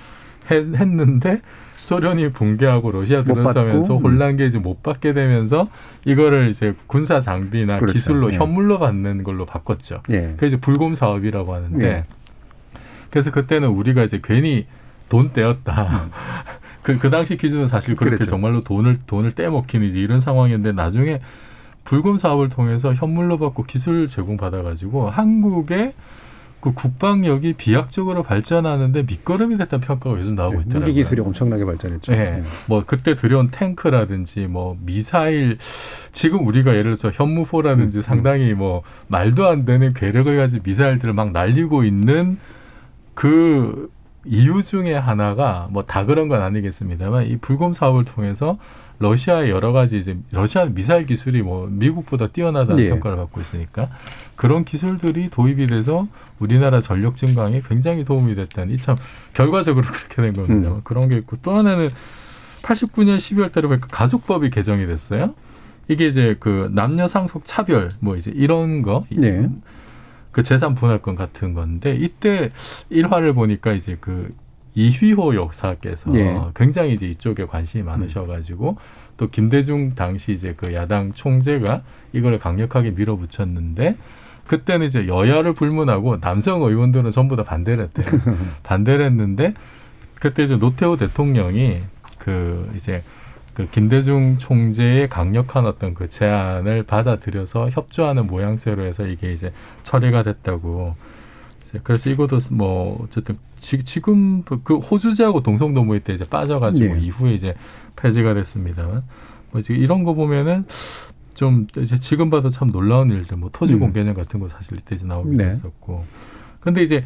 했, 했는데 소련이 붕괴하고 러시아 들어서면서 혼란기에 이제 못 받게 되면서 이거를 이제 군사 장비나 그렇죠. 기술로 예. 현물로 받는 걸로 바꿨죠. 예. 그래서 이제 불곰 사업이라고 하는데 예. 그래서 그때는 우리가 이제 괜히 돈 떼었다. 그, 그 당시 기준은 사실 그렇게 그랬죠. 정말로 돈을, 돈을 떼먹히는 이런 상황이었는데 나중에 불금 사업을 통해서 현물로 받고 기술 제공받아가지고 한국의 그 국방력이 비약적으로 발전하는데 밑거름이 됐다는 평가가 요즘 나오고 네, 있더라고요. 무기 기술이 엄청나게 발전했죠. 네. 네. 뭐 그때 들여온 탱크라든지 뭐 미사일, 지금 우리가 예를 들어서 현무포라든지 음, 상당히 음. 뭐 말도 안 되는 괴력을 가진 미사일들을 막 날리고 있는 그 이유 중에 하나가 뭐 다 그런 건 아니겠습니다만 이 불곰 사업을 통해서 러시아의 여러 가지 이제 러시아 미사일 기술이 뭐 미국보다 뛰어나다는 예. 평가를 받고 있으니까 그런 기술들이 도입이 돼서 우리나라 전력 증강에 굉장히 도움이 됐다는 이 참 결과적으로 그렇게 된 거거든요. 음. 그런 게 있고 또 하나는 팔십구 년 십이월 달에 보니까 가족법이 개정이 됐어요. 이게 이제 그 남녀 상속 차별 뭐 이제 이런 거. 네. 그 재산 분할권 같은 건데 이때 일화를 보니까 이제 그 이휘호 여사께서 예. 굉장히 이제 이쪽에 관심이 많으셔가지고 음. 또 김대중 당시 이제 그 야당 총재가 이걸 강력하게 밀어붙였는데 그때는 이제 여야를 불문하고 남성 의원들은 전부 다 반대를 했대요. 반대를 했는데 그때 이제 노태우 대통령이 그 이제 그 김대중 총재의 강력한 어떤 그 제안을 받아들여서 협조하는 모양새로 해서 이게 이제 처리가 됐다고. 그래서 이것도 뭐 어쨌든 지, 지금 그 호주제하고 동성동모의 때 이제 빠져가지고 네. 이후에 이제 폐지가 됐습니다만 뭐 지금 이런 거 보면은 좀 이제 지금 봐도 참 놀라운 일들 뭐 토지공개념 음. 같은 거 사실 이때 이제 나오기도 네. 했었고. 근데 이제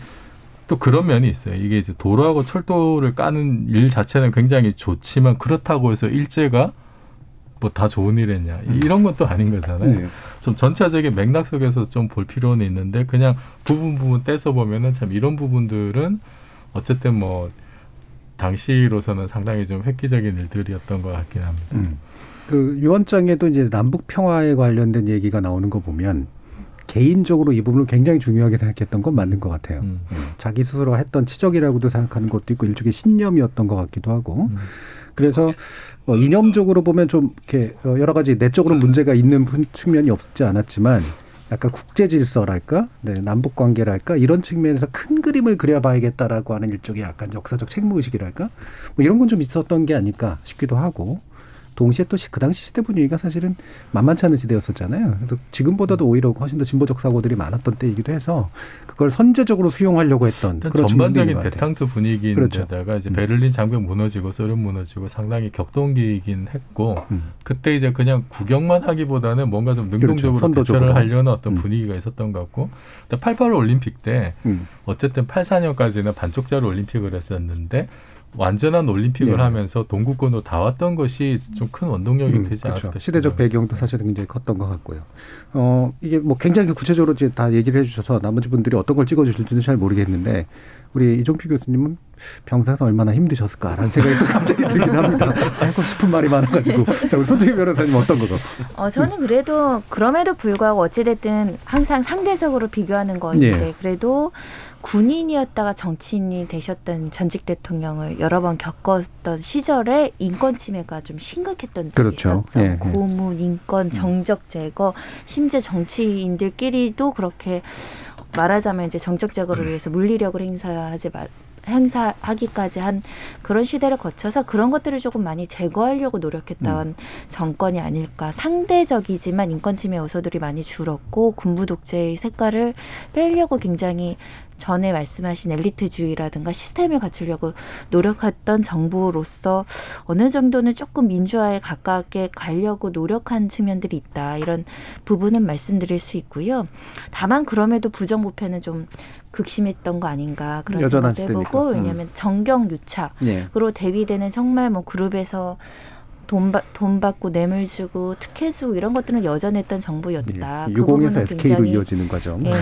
또 그런 면이 있어요. 이게 이제 도로하고 철도를 까는 일 자체는 굉장히 좋지만 그렇다고 해서 일제가 뭐 다 좋은 일 했냐. 이런 것도 아닌 거잖아요. 네. 좀 전체적인 맥락 속에서 좀 볼 필요는 있는데 그냥 부분 부분 떼서 보면은 참 이런 부분들은 어쨌든 뭐 당시로서는 상당히 좀 획기적인 일들이었던 것 같긴 합니다. 음. 그 유언장에도 이제 남북 평화에 관련된 얘기가 나오는 거 보면 개인적으로 이 부분을 굉장히 중요하게 생각했던 건 맞는 것 같아요. 음. 자기 스스로 했던 치적이라고도 생각하는 것도 있고 일종의 신념이었던 것 같기도 하고. 음. 그래서 이념적으로 보면 좀 이렇게 여러 가지 내적으로 문제가 있는 측면이 없지 않았지만 약간 국제 질서랄까, 네, 남북 관계랄까 이런 측면에서 큰 그림을 그려봐야겠다라고 하는 일종의 약간 역사적 책무 의식이랄까 뭐 이런 건 좀 있었던 게 아닐까 싶기도 하고. 동시에 또 그 당시 시대 분위기가 사실은 만만치 않은 시대였었잖아요. 그래서 지금보다도 오히려 훨씬 더 진보적 사고들이 많았던 때이기도 해서 그걸 선제적으로 수용하려고 했던 그런 전반적인 대탕트 분위기인데다가 그렇죠. 이제 베를린 장벽 무너지고 소련 무너지고 상당히 격동기이긴 했고 음. 그때 이제 그냥 구경만 하기보다는 뭔가 좀 능동적으로 그렇죠. 대처를 하려는 어떤 음. 분위기가 있었던 것 같고 팔팔 올림픽 때 음. 어쨌든 팔십사 년까지는 반쪽짜리 올림픽을 했었는데 완전한 올림픽을 네. 하면서 동구권으로 다 왔던 것이 좀 큰 원동력이 음, 되지 그렇죠. 않았을까 싶어요. 시대적 배경도 사실은 굉장히 컸던 것 같고요. 어, 이게 뭐 굉장히 구체적으로 이제 다 얘기를 해주셔서 나머지 분들이 어떤 걸 찍어주실지는 잘 모르겠는데 우리 이종필 교수님은 병사에서 얼마나 힘드셨을까라는 생각이 또 갑자기 들긴 합니다. 하고 싶은 말이 많아가지고. 자, 우리 손정희 변호사님 어떤 거죠? 어, 저는 그래도 그럼에도 불구하고 어찌됐든 항상 상대적으로 비교하는 거인데 네. 그래도 군인이었다가 정치인이 되셨던 전직 대통령을 여러 번 겪었던 시절에 인권 침해가 좀 심각했던 적이 그렇죠. 있었죠. 예. 고문, 인권, 정적 제거, 심지어 정치인들끼리도 그렇게 말하자면 이제 정적 제거를 위해서 물리력을 행사하지 마. 행사하기까지 한 그런 시대를 거쳐서 그런 것들을 조금 많이 제거하려고 노력했던 음. 정권이 아닐까. 상대적이지만 인권침해 요소들이 많이 줄었고 군부 독재의 색깔을 빼려고 굉장히 전에 말씀하신 엘리트주의라든가 시스템을 갖추려고 노력했던 정부로서 어느 정도는 조금 민주화에 가깝게 가려고 노력한 측면들이 있다. 이런 부분은 말씀드릴 수 있고요. 다만 그럼에도 부정부패는 좀 극심했던 거 아닌가 그런 생각도 해보고 왜냐하면 음. 정경유착으로 예. 대비되는 정말 뭐 그룹에서 돈, 바, 돈 받고 뇌물 주고 특혜 주고 이런 것들은 여전했던 정부였다. 예. 그 유공에서 에스케이로 이어지는 과정. 예.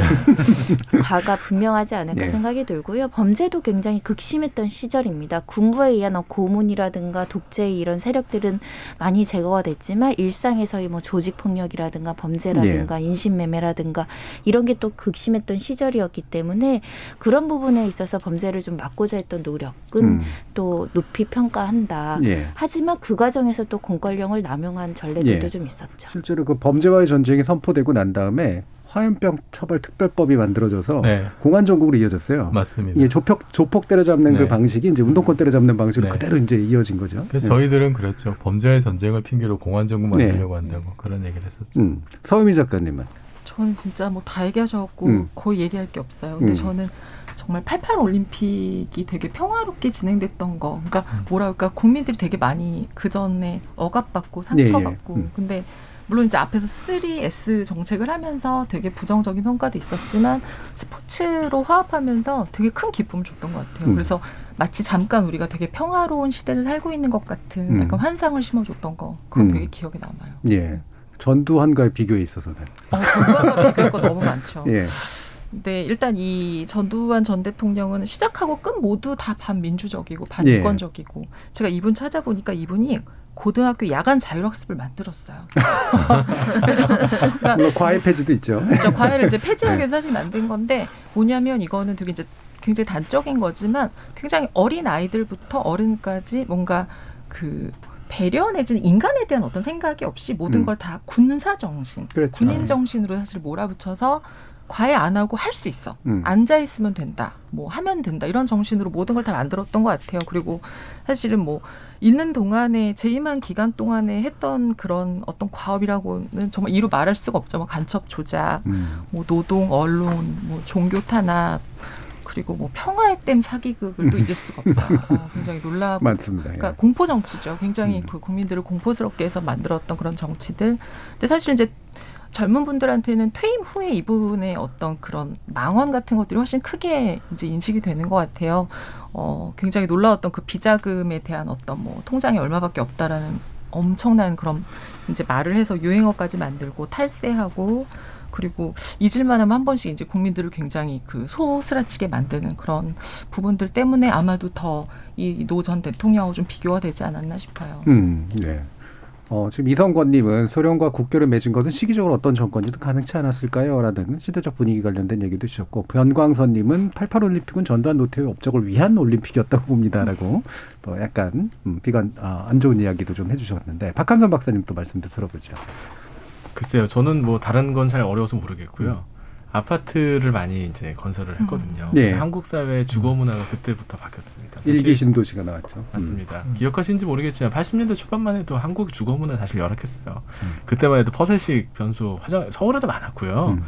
과가 분명하지 않을까 예. 생각이 들고요. 범죄도 굉장히 극심했던 시절입니다. 군부에 의한 고문이라든가 독재 이런 세력들은 많이 제거가 됐지만 일상에서의 뭐 조직폭력이라든가 범죄라든가 예. 인신매매라든가 이런 게 또 극심했던 시절이었기 때문에 그런 부분에 있어서 범죄를 좀 막고자 했던 노력은 음. 또 높이 평가한다. 예. 하지만 그 과정에서 또 공권력을 남용한 전례들도 예. 좀 있었죠. 실제로 그 범죄와의 전쟁이 선포되고 난 다음에 화염병 처벌 특별법이 만들어져서 네. 공안 전국으로 이어졌어요. 맞습니다. 이게 조폭 조폭 때려잡는 네. 그 방식이 이제 운동권 때려잡는 방식으로 네. 그대로 이제 이어진 거죠. 그래서 네. 저희들은 그렇죠. 범죄와의 전쟁을 핑계로 공안 전국 만들려고 네. 한다고 그런 얘기를 했었죠. 음. 서유미 작가님은 저는 진짜 뭐 다 얘기하셨고 음. 거의 얘기할 게 없어요. 근데 음. 저는 정말 팔팔 올림픽이 되게 평화롭게 진행됐던 거. 그러니까 뭐랄까 국민들이 되게 많이 그전에 억압받고 상처받고. 예, 예. 음. 근데 물론 이제 앞에서 쓰리 에스 정책을 하면서 되게 부정적인 평가도 있었지만 스포츠로 화합하면서 되게 큰 기쁨을 줬던 것 같아요. 음. 그래서 마치 잠깐 우리가 되게 평화로운 시대를 살고 있는 것 같은 음. 약간 환상을 심어줬던 거. 그거 음. 되게 기억에 남아요. 예. 전두환과의 비교에 있어서는. 어, 전두환과 비교할 거 너무 많죠. 예. 네, 일단 이 전두환 전 대통령은 시작하고 끝 모두 다 반민주적이고 반인권적이고 예. 제가 이분 찾아보니까 이분이 고등학교 야간 자율학습을 만들었어요. 그래서 그러니까 과외 폐지도 있죠. 그렇죠. 과외를 이제 폐지하기 위해서 사실 만든 건데 뭐냐면 이거는 되게 이제 굉장히 단적인 거지만 굉장히 어린 아이들부터 어른까지 뭔가 그 배려 내지는 인간에 대한 어떤 생각이 없이 모든 음. 걸 다 군사 정신, 그렇죠. 군인 정신으로 사실 몰아붙여서 과외 안 하고 할 수 있어. 음. 앉아 있으면 된다. 뭐 하면 된다. 이런 정신으로 모든 걸 다 만들었던 것 같아요. 그리고 사실은 뭐 있는 동안에 재임한 기간 동안에 했던 그런 어떤 과업이라고는 정말 이루 말할 수가 없죠. 뭐 간첩 조작, 음. 뭐 노동, 언론, 뭐 종교 탄압. 그리고 뭐 평화의 댐 사기극을 또 잊을 수가 없어요. 아, 굉장히 놀라고. 맞습니다. 그러니까 예. 공포 정치죠. 굉장히 음. 그 국민들을 공포스럽게 해서 만들었던 그런 정치들. 근데 사실 이제 젊은 분들한테는 퇴임 후에 이 부분의 어떤 그런 망언 같은 것들이 훨씬 크게 이제 인식이 되는 것 같아요. 어, 굉장히 놀라웠던 그 비자금에 대한 어떤 뭐 통장에 얼마밖에 없다라는 엄청난 그런 이제 말을 해서 유행어까지 만들고 탈세하고 그리고 잊을만 하면 한 번씩 이제 국민들을 굉장히 그 소스라치게 만드는 그런 부분들 때문에 아마도 더 이 노 전 대통령하고 좀 비교가 되지 않았나 싶어요. 음, 네. 어, 지금 이성권님은 소련과 국교를 맺은 것은 시기적으로 어떤 정권이든 가능치 않았을까요? 라는 시대적 분위기 관련된 얘기도 주셨고 변광선님은 팔팔 올림픽은 전두환 노태우 업적을 위한 올림픽이었다고 봅니다라고 또 약간 음, 비관 아, 안 좋은 이야기도 좀 해주셨는데 박한선 박사님 또 말씀도 들어보죠. 글쎄요. 저는 뭐 다른 건 잘 어려워서 모르겠고요. 음. 아파트를 많이 이제 건설을 했거든요. 네. 한국 사회의 주거 문화가 그때부터 바뀌었습니다. 일기 신도시가 나왔죠. 맞습니다. 음. 기억하시는지 모르겠지만 팔십 년대 초반만 해도 한국 주거 문화 사실 열악했어요. 음. 그때만 해도 퍼세식 변소 화장 서울에도 많았고요. 음.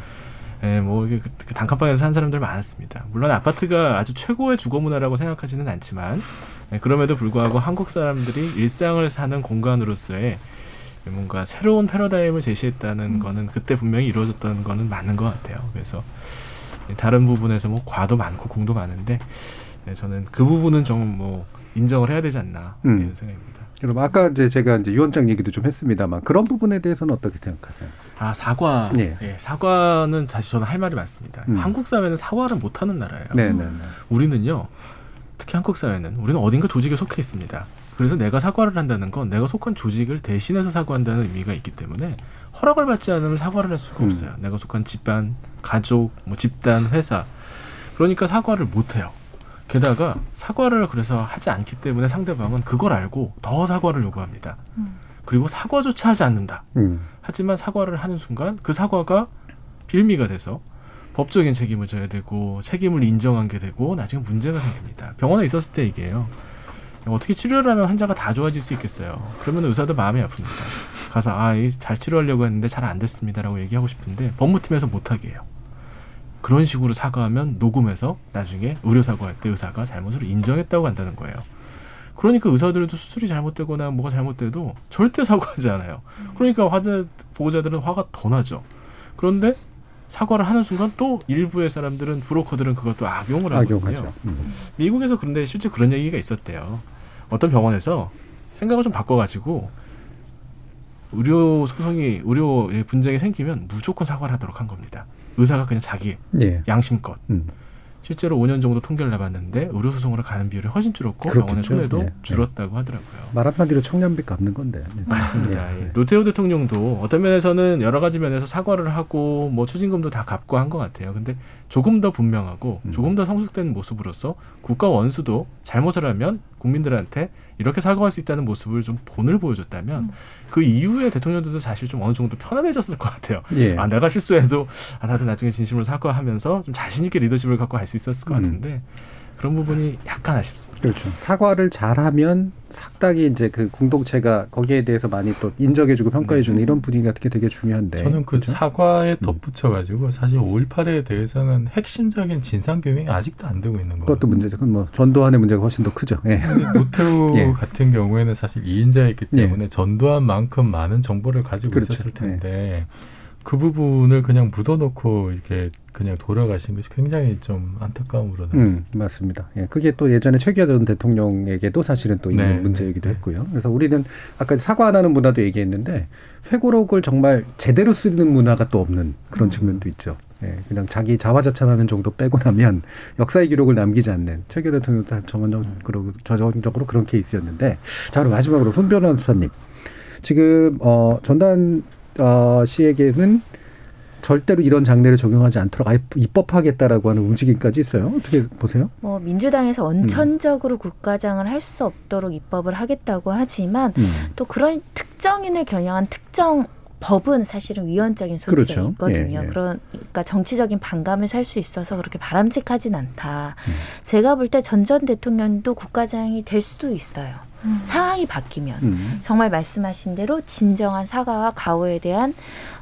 예, 뭐 이게 단칸방에서 산 사람들 많았습니다. 물론 아파트가 아주 최고의 주거 문화라고 생각하지는 않지만 예, 그럼에도 불구하고 한국 사람들이 일상을 사는 공간으로서의 뭔가 새로운 패러다임을 제시했다는 음. 거는 그때 분명히 이루어졌던 거는 맞는 것 같아요. 그래서 다른 부분에서 뭐 과도 많고 공도 많은데 예, 저는 그 부분은 좀 뭐 인정을 해야 되지 않나 음. 이런 생각입니다. 그럼 아까 이제 제가 이제 유원장 얘기도 좀 했습니다만 그런 부분에 대해서는 어떻게 생각하세요? 아 사과, 네. 예, 사과는 사실 저는 할 말이 많습니다. 음. 한국 사회는 사과를 못하는 나라예요. 네네네. 우리는요, 특히 한국 사회는 우리는 어딘가 조직에 속해 있습니다. 그래서 내가 사과를 한다는 건 내가 속한 조직을 대신해서 사과한다는 의미가 있기 때문에 허락을 받지 않으면 사과를 할 수가 음. 없어요. 내가 속한 집안, 가족, 뭐 집단, 회사. 그러니까 사과를 못해요. 게다가 사과를 그래서 하지 않기 때문에 상대방은 그걸 알고 더 사과를 요구합니다. 음. 그리고 사과조차 하지 않는다. 음. 하지만 사과를 하는 순간 그 사과가 빌미가 돼서 법적인 책임을 져야 되고 책임을 인정한 게 되고 나중에 문제가 생깁니다. 병원에 있었을 때 얘기예요. 어떻게 치료를 하면 환자가 다 좋아질 수 있겠어요. 그러면 의사도 마음이 아픕니다. 가서 아, 잘 치료하려고 했는데 잘 안 됐습니다 라고 얘기하고 싶은데 법무팀에서 못하게 해요. 그런 식으로 사과하면 녹음해서 나중에 의료 사과할 때 의사가 잘못을 인정했다고 한다는 거예요. 그러니까 의사들도 수술이 잘못되거나 뭐가 잘못돼도 절대 사과하지 않아요. 그러니까 환자 보호자들은 화가 더 나죠. 그런데 사과를 하는 순간 또 일부의 사람들은 브로커들은 그것도 악용을 하거든요. 음. 미국에서 그런데 실제 그런 얘기가 있었대요. 어떤 병원에서 생각을 좀 바꿔가지고 의료 소송이 의료 분쟁이 생기면 무조건 사과를 하도록 한 겁니다. 의사가 그냥 자기 예. 양심껏. 음. 실제로 오 년 정도 통계를 내봤는데 의료 소송으로 가는 비율이 훨씬 줄었고 그렇겠죠. 병원의 손해도 예. 줄었다고 하더라고요. 말 한마디로 청년비 갚는 건데. 맞습니다. 예. 예. 노태우 대통령도 어떤 면에서는 여러 가지 면에서 사과를 하고 뭐 추징금도 다 갚고 한 것 같아요. 근데 조금 더 분명하고 음. 조금 더 성숙된 모습으로서 국가 원수도 잘못을 하면 국민들한테 이렇게 사과할 수 있다는 모습을 좀 본을 보여줬다면 음. 그 이후에 대통령들도 사실 좀 어느 정도 편안해졌을 것 같아요. 예. 아 내가 실수해도 아, 나도 나중에 진심으로 사과하면서 좀 자신 있게 리더십을 갖고 할 수 있었을 것 같은데 음. 그런 부분이 약간 아쉽습니다. 그렇죠. 사과를 잘하면 상당히 이제 그 공동체가 거기에 대해서 많이 또 인정해주고 평가해주는 네. 이런 분위기가 되게, 되게 중요한데. 저는 그 그렇죠? 사과에 덧붙여가지고 사실 오일팔에 대해서는 핵심적인 진상규명이 아직도 안 되고 있는 거예요. 그것도 문제죠. 그건 뭐 전두환의 문제가 훨씬 더 크죠. 예. 노태우 예. 같은 경우에는 사실 이인자였기 때문에 예. 전두환만큼 많은 정보를 가지고 그렇죠. 있었을 텐데. 예. 그 부분을 그냥 묻어놓고 이렇게 그냥 돌아가신 것이 굉장히 좀 안타까움으로 남았습니다. 음, 맞습니다. 예, 그게 또 예전에 최규하 전 대통령에게도 사실은 또 있는 네, 문제이기도 네, 했고요. 그래서 우리는 아까 사과 안 하는 문화도 얘기했는데 회고록을 정말 제대로 쓰는 문화가 또 없는 그런 음. 측면도 있죠. 예, 그냥 자기 자화자찬하는 정도 빼고 나면 역사의 기록을 남기지 않는 최규하 대통령도 전원적으로, 전원적으로 그런 케이스였는데 자 그럼 마지막으로 손 변호사님 지금 어, 전단 어, 시에게는 절대로 이런 장례를 적용하지 않도록 아예 입법하겠다라고 하는 움직임까지 있어요. 어떻게 보세요? 뭐 민주당에서 원천적으로 음. 국가장을 할 수 없도록 입법을 하겠다고 하지만 음. 또 그런 특정인을 겨냥한 특정 법은 사실은 위헌적인 소지가 그렇죠. 있거든요. 예, 예. 그러니까 정치적인 반감을 살 수 있어서 그렇게 바람직하진 않다. 음. 제가 볼 때 전 전 대통령도 국가장이 될 수도 있어요. 음. 상황이 바뀌면 음. 정말 말씀하신 대로 진정한 사과와 가오에 대한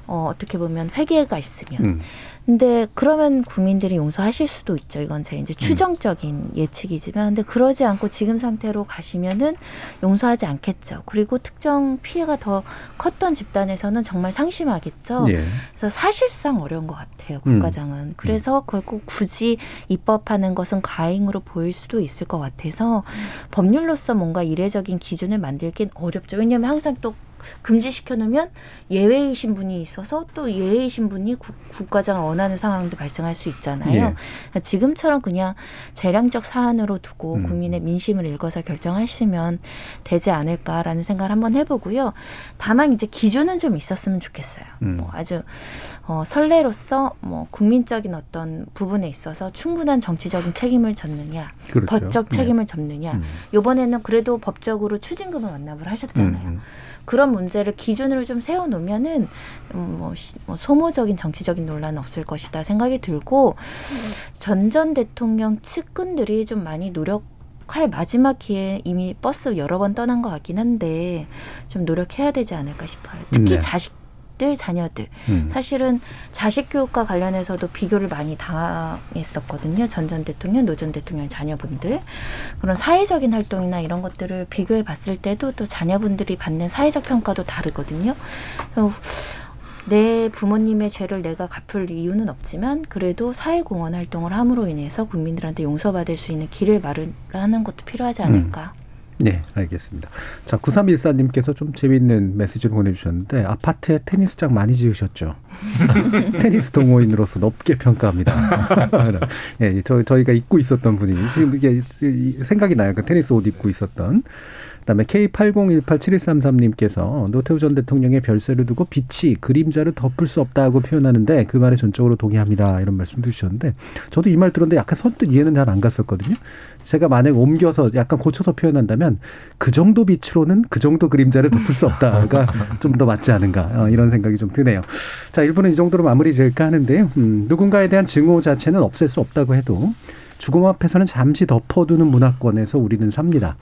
어, 어떻게 보면 회개가 있으면 음. 근데 그러면 국민들이 용서하실 수도 있죠. 이건 제 이제 추정적인 음. 예측이지만 근데 그러지 않고 지금 상태로 가시면은 용서하지 않겠죠. 그리고 특정 피해가 더 컸던 집단에서는 정말 상심하겠죠. 예. 그래서 사실상 어려운 것 같아요. 국가장은. 음. 그래서 그걸 꼭 굳이 입법하는 것은 과잉으로 보일 수도 있을 것 같아서 음. 법률로서 뭔가 이례적인 기준을 만들긴 어렵죠. 왜냐하면 항상 또 금지시켜 놓으면 예외이신 분이 있어서 또 예외이신 분이 국, 국가장을 원하는 상황도 발생할 수 있잖아요. 예. 지금처럼 그냥 재량적 사안으로 두고 음. 국민의 민심을 읽어서 결정하시면 되지 않을까라는 생각을 한번 해보고요. 다만 이제 기준은 좀 있었으면 좋겠어요. 음. 뭐 아주 어, 선례로서 뭐 국민적인 어떤 부분에 있어서 충분한 정치적인 책임을 졌느냐, 그렇죠. 법적 책임을 네. 졌느냐. 음. 이번에는 그래도 법적으로 추징금을 완납을 하셨잖아요. 음. 그런 문제를 기준으로 좀 세워놓으면은 뭐 소모적인 정치적인 논란은 없을 것이다 생각이 들고, 전 전 대통령 측근들이 좀 많이 노력할 마지막 기회에 이미 버스 여러 번 떠난 것 같긴 한데 좀 노력해야 되지 않을까 싶어요. 특히 네. 자식 들 자녀들. 음. 사실은 자식 교육과 관련해서도 비교를 많이 당했었거든요. 전 전 대통령, 노 전 대통령 자녀분들. 그런 사회적인 활동이나 이런 것들을 비교해 봤을 때도 또 자녀분들이 받는 사회적 평가도 다르거든요. 내 부모님의 죄를 내가 갚을 이유는 없지만 그래도 사회공헌 활동을 함으로 인해서 국민들한테 용서받을 수 있는 길을 마련하는 것도 필요하지 않을까. 음. 네, 알겠습니다. 자, 구삼일사님께서 좀 재미있는 메시지를 보내주셨는데, 아파트에 테니스장 많이 지으셨죠? 테니스 동호인으로서 높게 평가합니다. 네, 저, 저희가 입고 있었던 분위기, 지금 이게 생각이 나요. 그 테니스 옷 입고 있었던. 그다음에 케이 팔공일팔 칠일삼삼님께서 노태우 전 대통령의 별세를 두고 빛이 그림자를 덮을 수 없다고 표현하는데 그 말에 전적으로 동의합니다. 이런 말씀도 주셨는데, 저도 이 말 들었는데 약간 선뜻 이해는 잘 안 갔었거든요. 제가 만약 옮겨서 약간 고쳐서 표현한다면 그 정도 빛으로는 그 정도 그림자를 덮을 수 없다가 좀 더 맞지 않은가, 어, 이런 생각이 좀 드네요. 자, 일 부는 이 정도로 마무리 지을까 하는데요. 음, 누군가에 대한 증오 자체는 없앨 수 없다고 해도 죽음 앞에서는 잠시 덮어두는 문화권에서 우리는 삽니다.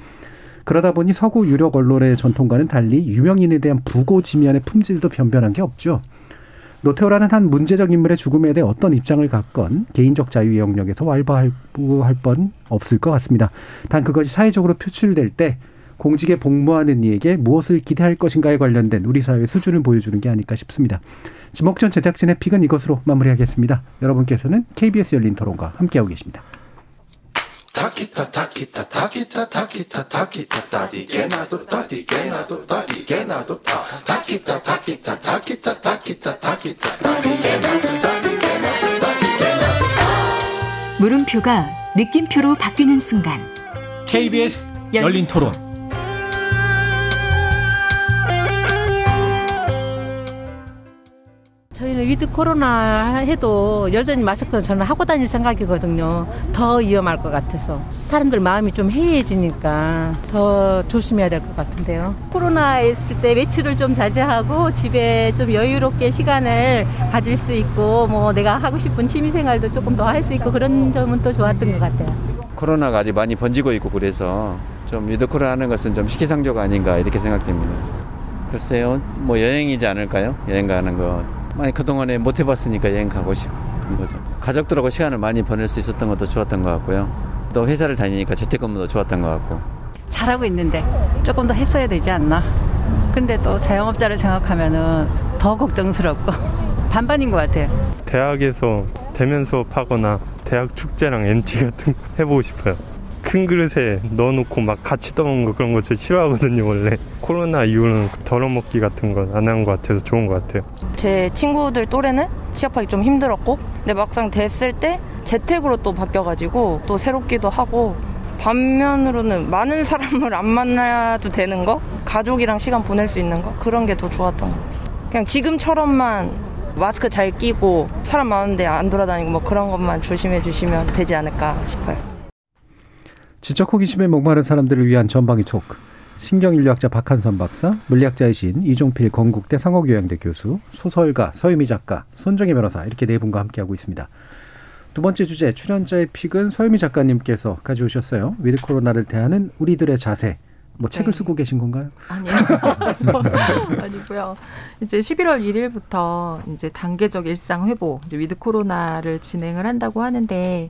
그러다 보니 서구 유력 언론의 전통과는 달리 유명인에 대한 부고지면의 품질도 변변한 게 없죠. 노태우라는 한 문제적 인물의 죽음에 대해 어떤 입장을 갖건 개인적 자유의 영역에서 왈부할 뻔 없을 것 같습니다. 단 그것이 사회적으로 표출될 때 공직에 복무하는 이에게 무엇을 기대할 것인가에 관련된 우리 사회의 수준을 보여주는 게 아닐까 싶습니다. 지목전 제작진의 픽은 이것으로 마무리하겠습니다. 여러분께서는 케이비에스 열린 토론과 함께하고 계십니다. 타키타 타키타 타키타 타키타 타키타 타디게나도 타디게나도 타디게나도 타 타키타 타키타 타키타 타키타 타키타 타디게나 타디게나 타디게나. 물음표가 느낌표로 바뀌는 순간 케이비에스 열린 토론. 저희는 위드 코로나 해도 여전히 마스크는 저는 하고 다닐 생각이거든요. 더 위험할 것 같아서. 사람들 마음이 좀 해이해지니까 더 조심해야 될 것 같은데요. 코로나 있을 때 외출을 좀 자제하고 집에 좀 여유롭게 시간을 가질 수 있고 뭐 내가 하고 싶은 취미생활도 조금 더 할 수 있고 그런 점은 또 좋았던 것 같아요. 코로나가 아직 많이 번지고 있고 그래서 좀 위드 코로나 하는 것은 좀 시기상조가 아닌가 이렇게 생각됩니다. 글쎄요. 뭐 여행이지 않을까요? 여행 가는 것. 많이 그동안에 못 해봤으니까 여행 가고 싶은 거죠. 가족들하고 시간을 많이 보낼 수 있었던 것도 좋았던 것 같고요. 또 회사를 다니니까 재택근무도 좋았던 것 같고. 잘하고 있는데 조금 더 했어야 되지 않나. 근데 또 자영업자를 생각하면은 더 걱정스럽고 반반인 것 같아요. 대학에서 대면 수업하거나 대학 축제랑 엠티 같은 거 해보고 싶어요. 큰 그릇에 넣어놓고 막 같이 떠먹는 거 그런 거 저 싫어하거든요. 원래 코로나 이후로는 덜어먹기 같은 거 안 하는 것 같아서 좋은 것 같아요. 제 친구들 또래는 취업하기 좀 힘들었고, 근데 막상 됐을 때 재택으로 또 바뀌어가지고 또 새롭기도 하고, 반면으로는 많은 사람을 안 만나도 되는 거, 가족이랑 시간 보낼 수 있는 거, 그런 게 더 좋았던 것 같아요. 그냥 지금처럼만 마스크 잘 끼고 사람 많은데 안 돌아다니고 뭐 그런 것만 조심해 주시면 되지 않을까 싶어요. 지적 호기심에 목마른 사람들을 위한 전방위 토크. 신경인류학자 박한선 박사, 물리학자이신 이종필 건국대 상호교양대 교수, 소설가 서유미 작가, 손정희 변호사, 이렇게 네 분과 함께하고 있습니다. 두 번째 주제, 출연자의 픽은 서유미 작가님께서 가져오셨어요. 위드 코로나를 대하는 우리들의 자세. 뭐 책을 네. 쓰고 계신 건가요? 아니요. 아니고요. 이제 십일월 일일부터 이제 단계적 일상 회복, 이제 위드 코로나를 진행을 한다고 하는데,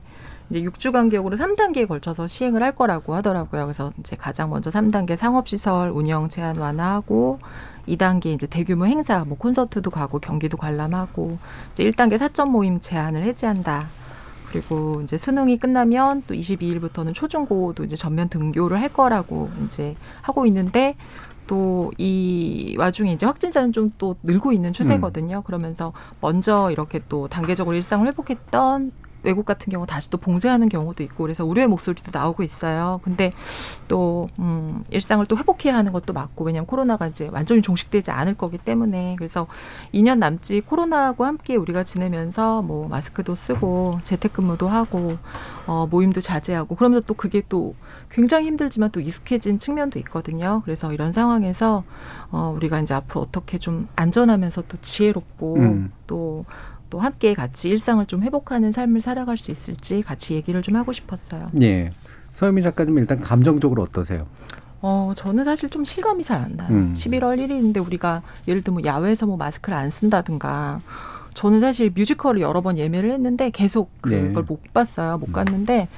이제 육 주 간격으로 삼 단계에 걸쳐서 시행을 할 거라고 하더라고요. 그래서 이제 가장 먼저 삼 단계 상업시설 운영 제한 완화하고, 이 단계 이제 대규모 행사, 뭐 콘서트도 가고 경기도 관람하고, 이제 일 단계 사적 모임 제한을 해제한다. 그리고 이제 수능이 끝나면 또 이십이일부터는 초중고도 이제 전면 등교를 할 거라고 이제 하고 있는데, 또 이 와중에 이제 확진자는 좀 또 늘고 있는 추세거든요. 음. 그러면서 먼저 이렇게 또 단계적으로 일상을 회복했던 외국 같은 경우 다시 또 봉쇄하는 경우도 있고 그래서 우려의 목소리도 나오고 있어요. 근데 또 음, 일상을 또 회복해야 하는 것도 맞고 왜냐하면 코로나가 이제 완전히 종식되지 않을 거기 때문에 그래서 이 년 남짓 코로나하고 함께 우리가 지내면서 뭐 마스크도 쓰고 재택근무도 하고 어, 모임도 자제하고 그러면서 또 그게 또 굉장히 힘들지만 또 익숙해진 측면도 있거든요. 그래서 이런 상황에서 어, 우리가 이제 앞으로 어떻게 좀 안전하면서 또 지혜롭고 음. 또 또 함께 같이 일상을 좀 회복하는 삶을 살아갈 수 있을지 같이 얘기를 좀 하고 싶었어요. 예. 서유미 작가님 일단 감정적으로 어떠세요? 어, 저는 사실 좀 실감이 잘 안 나요. 음. 십일월 일일인데 우리가 예를 들면 야외에서 뭐 마스크를 안 쓴다든가 저는 사실 뮤지컬을 여러 번 예매를 했는데 계속 그걸 예. 못 봤어요. 못 갔는데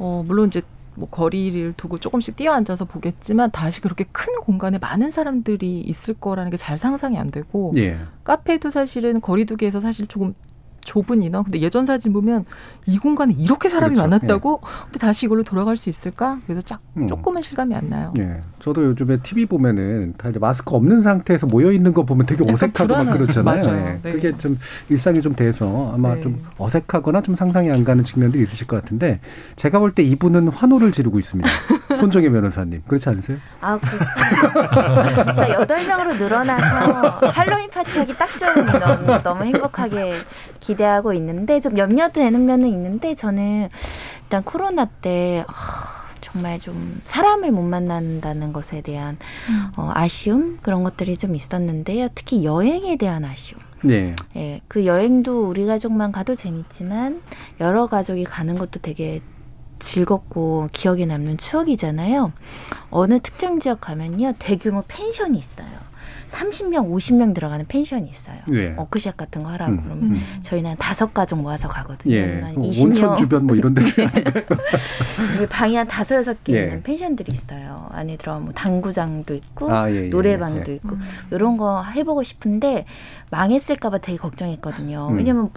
어, 물론 이제 뭐 거리를 두고 조금씩 뛰어앉아서 보겠지만 다시 그렇게 큰 공간에 많은 사람들이 있을 거라는 게 잘 상상이 안 되고 예. 카페도 사실은 거리두기에서 사실 조금 좁은 인원. 근데 예전 사진 보면 이 공간에 이렇게 사람이 그렇죠. 많았다고? 예. 근데 다시 이걸로 돌아갈 수 있을까? 그래서 쫙 음. 조금은 실감이 안 나요. 예. 저도 요즘에 티비 보면은 다 이제 마스크 없는 상태에서 모여 있는 거 보면 되게 어색하고 막 그렇잖아요. 맞아요. 예. 네. 그게 좀 일상이 좀 돼서 아마 네. 좀 어색하거나 좀 상상이 안 가는 측면들이 있으실 것 같은데 제가 볼 때 이분은 환호를 지르고 있습니다. 손정희 변호사님. 그렇지 않으세요? 아, 그렇죠. 자, 여덟 명으로 늘어나서 할로윈 파티하기 딱 좋은 너무, 너무 행복하게 기대하고 있는데 좀 염려되는 면은 있는데 저는 일단 코로나 때 어, 정말 좀 사람을 못 만난다는 것에 대한 음. 어, 아쉬움 그런 것들이 좀 있었는데요. 특히 여행에 대한 아쉬움. 네. 예, 그 여행도 우리 가족만 가도 재밌지만 여러 가족이 가는 것도 되게 즐겁고 기억에 남는 추억이잖아요. 어느 특정 지역 가면요. 대규모 펜션이 있어요. 삼십 명, 오십 명 들어가는 펜션이 있어요. 예. 워크샵 같은 거 하라고 음, 그러면 음. 저희는 한 다섯 가족 모아서 가거든요. 예. 온천 주변 뭐 이런 데들. 이게 방이 한 다섯 여섯 개 예. 있는 펜션들이 있어요. 안에 들어가면 뭐 당구장도 있고 아, 예, 예, 노래방도 예. 있고 음. 이런 거 해보고 싶은데 망했을까 봐 되게 걱정했거든요. 음. 왜냐면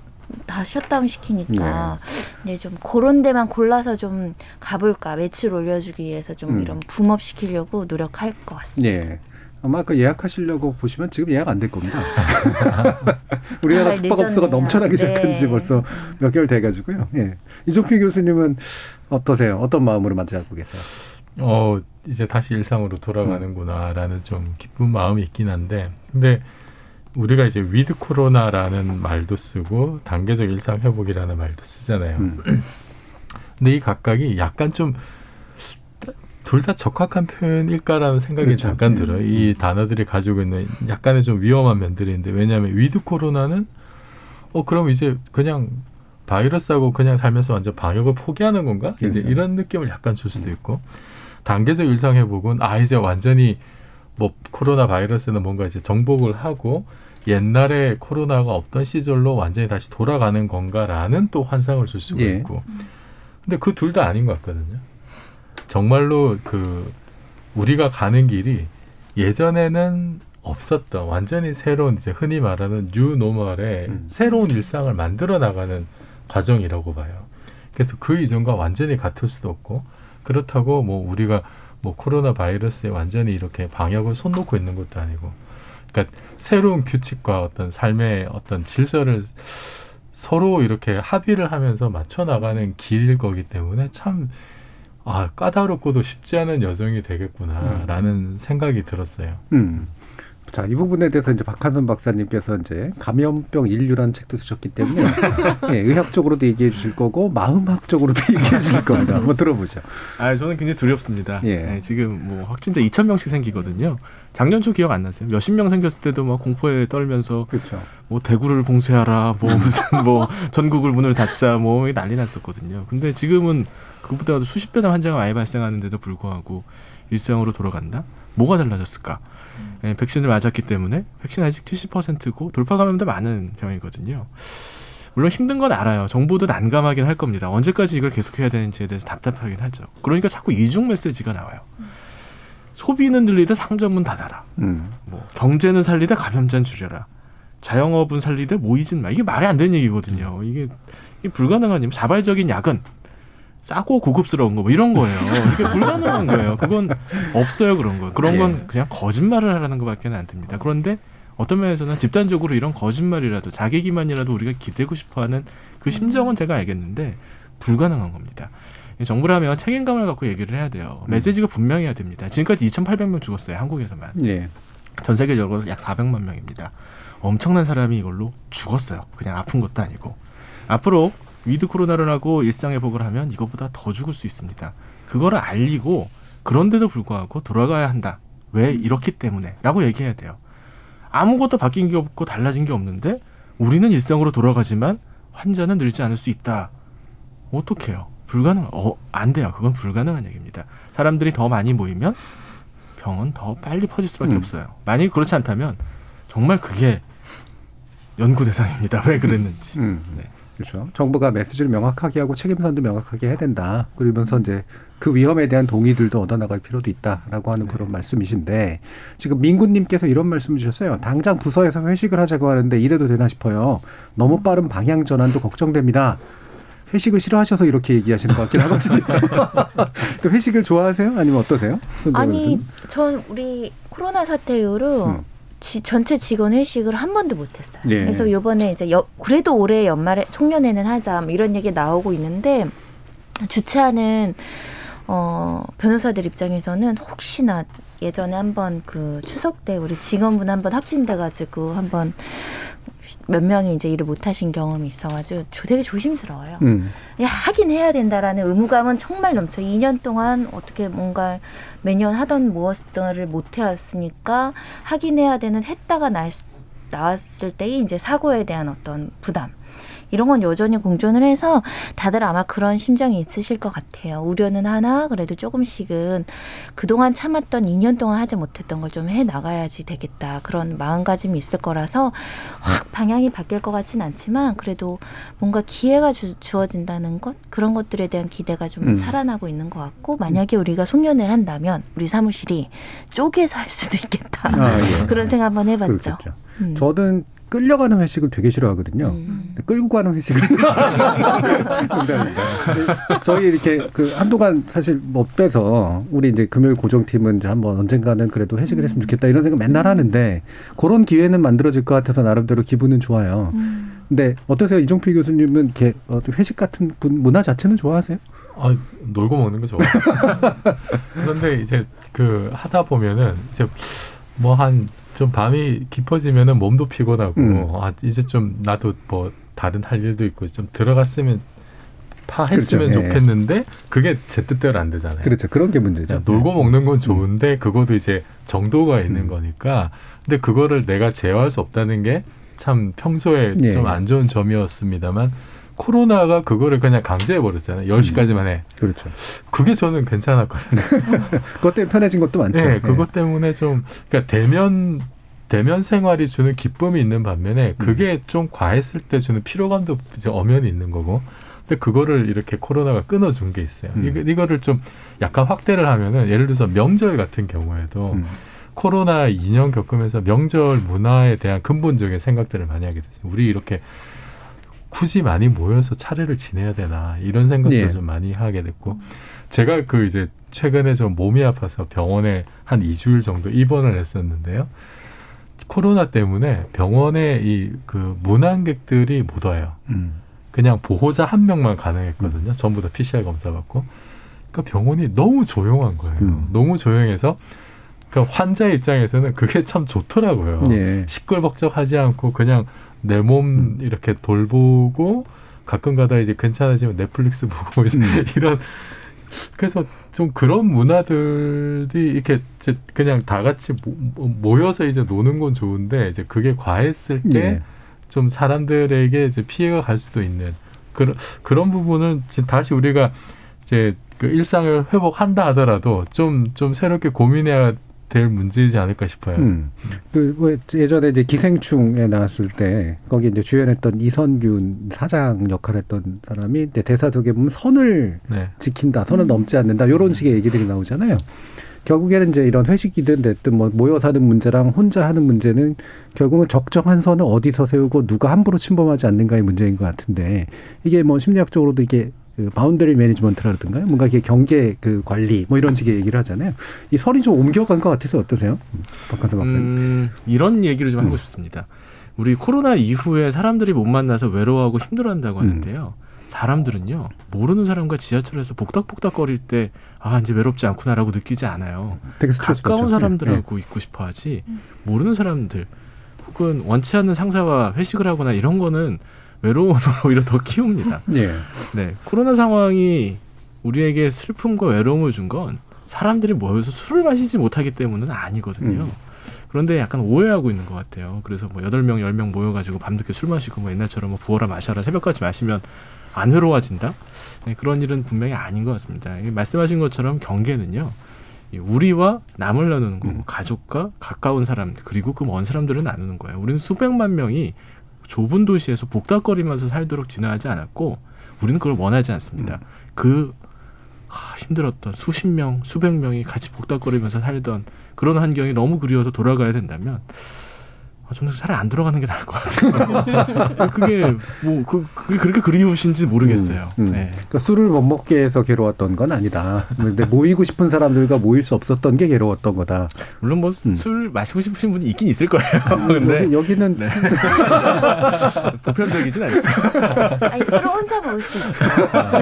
다 셧다운 시키니까 네. 이제 좀 그런 데만 골라서 좀 가볼까 매출 올려주기 위해서 좀 음. 이런 붐업 시키려고 노력할 것 같습니다. 네. 아마 그 예약하시려고 보시면 지금 예약 안 될 겁니다. 우리나라 아, 숙박업소가 넘쳐나기 시작한 지 네. 벌써 몇 개월 돼가지고요. 예. 이종필 교수님은 어떠세요? 어떤 마음으로 맞이하고 계세요? 어 이제 다시 일상으로 돌아가는구나라는 음. 좀 기쁜 마음이 있긴 한데 근데 우리가 이제 위드 코로나라는 말도 쓰고 단계적 일상 회복이라는 말도 쓰잖아요. 음. 근데 이 각각이 약간 좀 둘 다 적합한 표현일까라는 생각이 그렇죠. 잠깐 네. 들어요. 이 단어들이 가지고 있는 약간의 좀 위험한 면들이 있는데 왜냐하면 위드 코로나는 어 그럼 이제 그냥 바이러스하고 그냥 살면서 완전 방역을 포기하는 건가? 그렇죠. 이제 이런 느낌을 약간 줄 수도 있고 단계적 일상 회복은 아 이제 완전히 뭐 코로나 바이러스는 뭔가 이제 정복을 하고 옛날에 코로나가 없던 시절로 완전히 다시 돌아가는 건가라는 또 환상을 줄 수가 예. 있고 근데 그 둘 다 아닌 것 같거든요. 정말로 그 우리가 가는 길이 예전에는 없었던 완전히 새로운 이제 흔히 말하는 뉴 노멀의 음. 새로운 일상을 만들어 나가는 과정이라고 봐요. 그래서 그 이전과 완전히 같을 수도 없고 그렇다고 뭐 우리가 뭐 코로나 바이러스에 완전히 이렇게 방역을 손 놓고 있는 것도 아니고 그러니까 새로운 규칙과 어떤 삶의 어떤 질서를 서로 이렇게 합의를 하면서 맞춰 나가는 길일 거기 때문에 참 아, 까다롭고도 쉽지 않은 여정이 되겠구나라는 음. 생각이 들었어요. 음. 자, 이 부분에 대해서 이제 박한선 박사님께서 이제 감염병 인류라는 책도 쓰셨기 때문에 예, 의학적으로도 얘기해 주실 거고 마음학적으로도 얘기해 주실 겁니다. 한번 들어보죠. 아, 저는 굉장히 두렵습니다. 예. 예, 지금 뭐 확진자 이천 명씩 생기거든요. 작년 초 기억 안 나세요? 몇십 명 생겼을 때도 막 공포에 떨면서 그렇죠. 뭐 대구를 봉쇄하라, 뭐 무슨 뭐 전국을 문을 닫자, 뭐 난리 났었거든요. 근데 지금은 그보다도 수십 배나 환자가 많이 발생하는데도 불구하고 일상으로 돌아간다? 뭐가 달라졌을까? 예, 백신을 맞았기 때문에 백신 아직 칠십 퍼센트고 돌파 감염도 많은 병이거든요. 물론 힘든 건 알아요. 정부도 난감하긴 할 겁니다. 언제까지 이걸 계속해야 되는지에 대해서 답답하긴 하죠. 그러니까 자꾸 이중 메시지가 나와요. 소비는 늘리되 상점은 닫아라. 음. 뭐 경제는 살리되 감염자는 줄여라. 자영업은 살리되 모이진 마. 이게 말이 안 되는 얘기거든요. 이게, 이게 불가능한 얘기. 자발적인 야근. 싸고 고급스러운 거 뭐 이런 거예요. 이게 불가능한 거예요. 그건 없어요. 그런 거. 그런 건 그냥 거짓말을 하라는 것밖에 안 됩니다. 그런데 어떤 면에서는 집단적으로 이런 거짓말이라도 자기기만이라도 우리가 기대고 싶어하는 그 심정은 제가 알겠는데 불가능한 겁니다. 정부라면 책임감을 갖고 얘기를 해야 돼요. 메시지가 분명해야 됩니다. 지금까지 이천팔백 명 죽었어요. 한국에서만. 네. 전 세계적으로 약 사백만 명입니다. 엄청난 사람이 이걸로 죽었어요. 그냥 아픈 것도 아니고. 앞으로 위드 코로나를 하고 일상회복을 하면 이것보다 더 죽을 수 있습니다. 그거를 알리고 그런데도 불구하고 돌아가야 한다. 왜 이렇기 때문에? 라고 얘기해야 돼요. 아무것도 바뀐 게 없고 달라진 게 없는데 우리는 일상으로 돌아가지만 환자는 늘지 않을 수 있다. 어떡해요? 불가능, 어, 안 돼요. 그건 불가능한 얘기입니다. 사람들이 더 많이 모이면 병은 더 빨리 퍼질 수밖에 음. 없어요. 만약에 그렇지 않다면 정말 그게 연구 대상입니다. 왜 그랬는지. 음. 네. 그렇죠. 정부가 메시지를 명확하게 하고 책임선도 명확하게 해야 된다. 그러면서 이제 그 위험에 대한 동의들도 얻어나갈 필요도 있다라고 하는 네. 그런 말씀이신데 지금 민구님께서 이런 말씀 주셨어요. 당장 부서에서 회식을 하자고 하는데 이래도 되나 싶어요. 너무 빠른 방향 전환도 걱정됩니다. 회식을 싫어하셔서 이렇게 얘기하시는 것 같긴 하거든요. 회식을 좋아하세요? 아니면 어떠세요? 아니, 전 우리 코로나 사태 이후로 음. 지, 전체 직원 회식을 한 번도 못했어요. 예. 그래서 이번에 이제 여, 그래도 올해 연말에 송년회는 하자 뭐 이런 얘기 나오고 있는데 주최하는 어, 변호사들 입장에서는 혹시나 예전에 한번 그 추석 때 우리 직원분 한번 확진돼가지고 한번 몇 명이 이제 일을 못 하신 경험이 있어가지고 되게 조심스러워요. 음. 하긴 해야 된다라는 의무감은 정말 넘쳐. 이 년 동안 어떻게 뭔가 매년 하던 무엇들을 못 해왔으니까 하긴 해야 되는 했다가 나, 나왔을 때의 이제 사고에 대한 어떤 부담. 이런 건 여전히 공존을 해서 다들 아마 그런 심정이 있으실 것 같아요. 우려는 하나 그래도 조금씩은 그동안 참았던 이 년 동안 하지 못했던 걸 좀 해나가야지 되겠다. 그런 마음가짐이 있을 거라서 확 방향이 바뀔 것 같진 않지만 그래도 뭔가 기회가 주, 주어진다는 것 그런 것들에 대한 기대가 좀 음. 살아나고 있는 것 같고 만약에 우리가 송년회를 한다면 우리 사무실이 쪼개서 할 수도 있겠다. 아, 예. 그런 생각 한번 해봤죠. 음. 저는 끌려가는 회식을 되게 싫어하거든요. 음. 끌고 가는 회식을. 저희 이렇게 그 한동안 사실 못 빼서 우리 이제 금요일 고정팀은 이제 한번 언젠가는 그래도 회식을 했으면 좋겠다 이런 생각 맨날 하는데 그런 기회는 만들어질 것 같아서 나름대로 기분은 좋아요. 근데 어떠세요? 이종필 교수님은 이렇게 회식 같은 문화 자체는 좋아하세요? 아, 놀고 먹는 거 좋아요. 그런데 이제 그 하다 보면은 이제 뭐 한 좀 밤이 깊어지면은 몸도 피곤하고 음. 아 이제 좀 나도 뭐 다른 할 일도 있고 좀 들어갔으면 파했으면 그렇죠. 좋겠는데 예. 그게 제 뜻대로 안 되잖아요. 그렇죠. 그런 게 문제죠. 놀고 네. 먹는 건 좋은데 음. 그것도 이제 정도가 있는 음. 거니까. 근데 그거를 내가 제어할 수 없다는 게 참 평소에 예. 좀 안 좋은 점이었습니다만 코로나가 그거를 그냥 강제해버렸잖아요. 열 시까지만 해. 그렇죠. 그게 저는 괜찮았거든요. 그것 때문에 편해진 것도 많죠. 네. 그것 때문에 좀 그러니까 대면 대면 생활이 주는 기쁨이 있는 반면에 그게 음. 좀 과했을 때 주는 피로감도 이제 엄연히 있는 거고 근데 그거를 이렇게 코로나가 끊어준 게 있어요. 음. 이거, 이거를 좀 약간 확대를 하면은 예를 들어서 명절 같은 경우에도 음. 코로나 이 년 겪으면서 명절 문화에 대한 근본적인 생각들을 많이 하게 됐어요. 우리 이렇게 굳이 많이 모여서 차례를 지내야 되나 이런 생각도 예. 좀 많이 하게 됐고 제가 그 이제 최근에 좀 몸이 아파서 병원에 한 이 주일 정도 입원을 했었는데요. 코로나 때문에 병원에 이 그 문안객들이 못 와요. 음. 그냥 보호자 한 명만 가능했거든요. 음. 전부 다 피씨알 검사 받고. 그러니까 병원이 너무 조용한 거예요. 음. 너무 조용해서 그러니까 환자 입장에서는 그게 참 좋더라고요. 예. 시끌벅적하지 않고 그냥 내 몸 이렇게 돌보고 가끔가다 이제 괜찮아지면 넷플릭스 보고 음. 이런 그래서 좀 그런 문화들이 이렇게 그냥 다 같이 모여서 이제 노는 건 좋은데 이제 그게 과했을 때 좀 예. 사람들에게 이제 피해가 갈 수도 있는 그런 그런 부분은 지금 다시 우리가 이제 그 일상을 회복한다 하더라도 좀 좀 새롭게 고민해야. 될 문제이지 않을까 싶어요. 음. 그 예전에 이제 기생충에 나왔을 때 거기 이제 주연했던 이선균 사장 역할을 했던 사람이 대사 속에 보면 선을 네. 지킨다, 선을 음. 넘지 않는다 이런 식의 얘기들이 나오잖아요. 결국에는 이제 이런 회식이든 됐든 뭐 모여 사는 문제랑 혼자 하는 문제는 결국은 적정한 선을 어디서 세우고 누가 함부로 침범하지 않는가의 문제인 것 같은데 이게 뭐 심리학적으로도 이게 그 바운더리 매니지먼트라 그러던가요? 뭔가 이게 경계 그 관리 뭐 이런 식의 얘기를 하잖아요. 이 설이 좀 옮겨간 것 같아서 어떠세요, 박한선 박사님? 음, 이런 얘기를 좀 음. 하고 싶습니다. 우리 코로나 이후에 사람들이 못 만나서 외로워하고 힘들어한다고 하는데요. 음. 사람들은요, 모르는 사람과 지하철에서 복닥복닥 거릴 때 아, 이제 외롭지 않구나라고 느끼지 않아요. 되게 가까운 받죠. 사람들하고 네. 있고 싶어하지 모르는 사람들 혹은 원치 않는 상사와 회식을 하거나 이런 거는 외로움을 오히려 더 키웁니다. 네. 네, 코로나 상황이 우리에게 슬픔과 외로움을 준 건 사람들이 모여서 술을 마시지 못하기 때문은 아니거든요. 음. 그런데 약간 오해하고 있는 것 같아요. 그래서 뭐 여덟 명, 열 명 모여가지고 밤늦게 술 마시고 뭐 옛날처럼 뭐 부어라 마셔라 새벽까지 마시면 안 외로워진다? 네, 그런 일은 분명히 아닌 것 같습니다. 말씀하신 것처럼 경계는요, 우리와 남을 나누는 거고 음. 가족과 가까운 사람 그리고 그 먼 사람들을 나누는 거예요. 우리는 수백만 명이 좁은 도시에서 복닥거리면서 살도록 진화하지 않았고 우리는 그걸 원하지 않습니다. 음. 그 하, 힘들었던 수십 명, 수백 명이 같이 복닥거리면서 살던 그런 환경이 너무 그리워서 돌아가야 된다면 저는 차라리 안 돌아가는 게 나을 것 같아요. 그게 뭐 그, 그게 그렇게 그리우신지 모르겠어요. 음, 음. 네. 그러니까 술을 못 먹게 해서 괴로웠던 건 아니다. 근데 모이고 싶은 사람들과 모일 수 없었던 게 괴로웠던 거다. 물론 뭐 술 음. 마시고 싶으신 분이 있긴 있을 거예요. 근데 여기는 네. 보편적이진 않죠. 아니, 술을 혼자 먹을 수 있죠.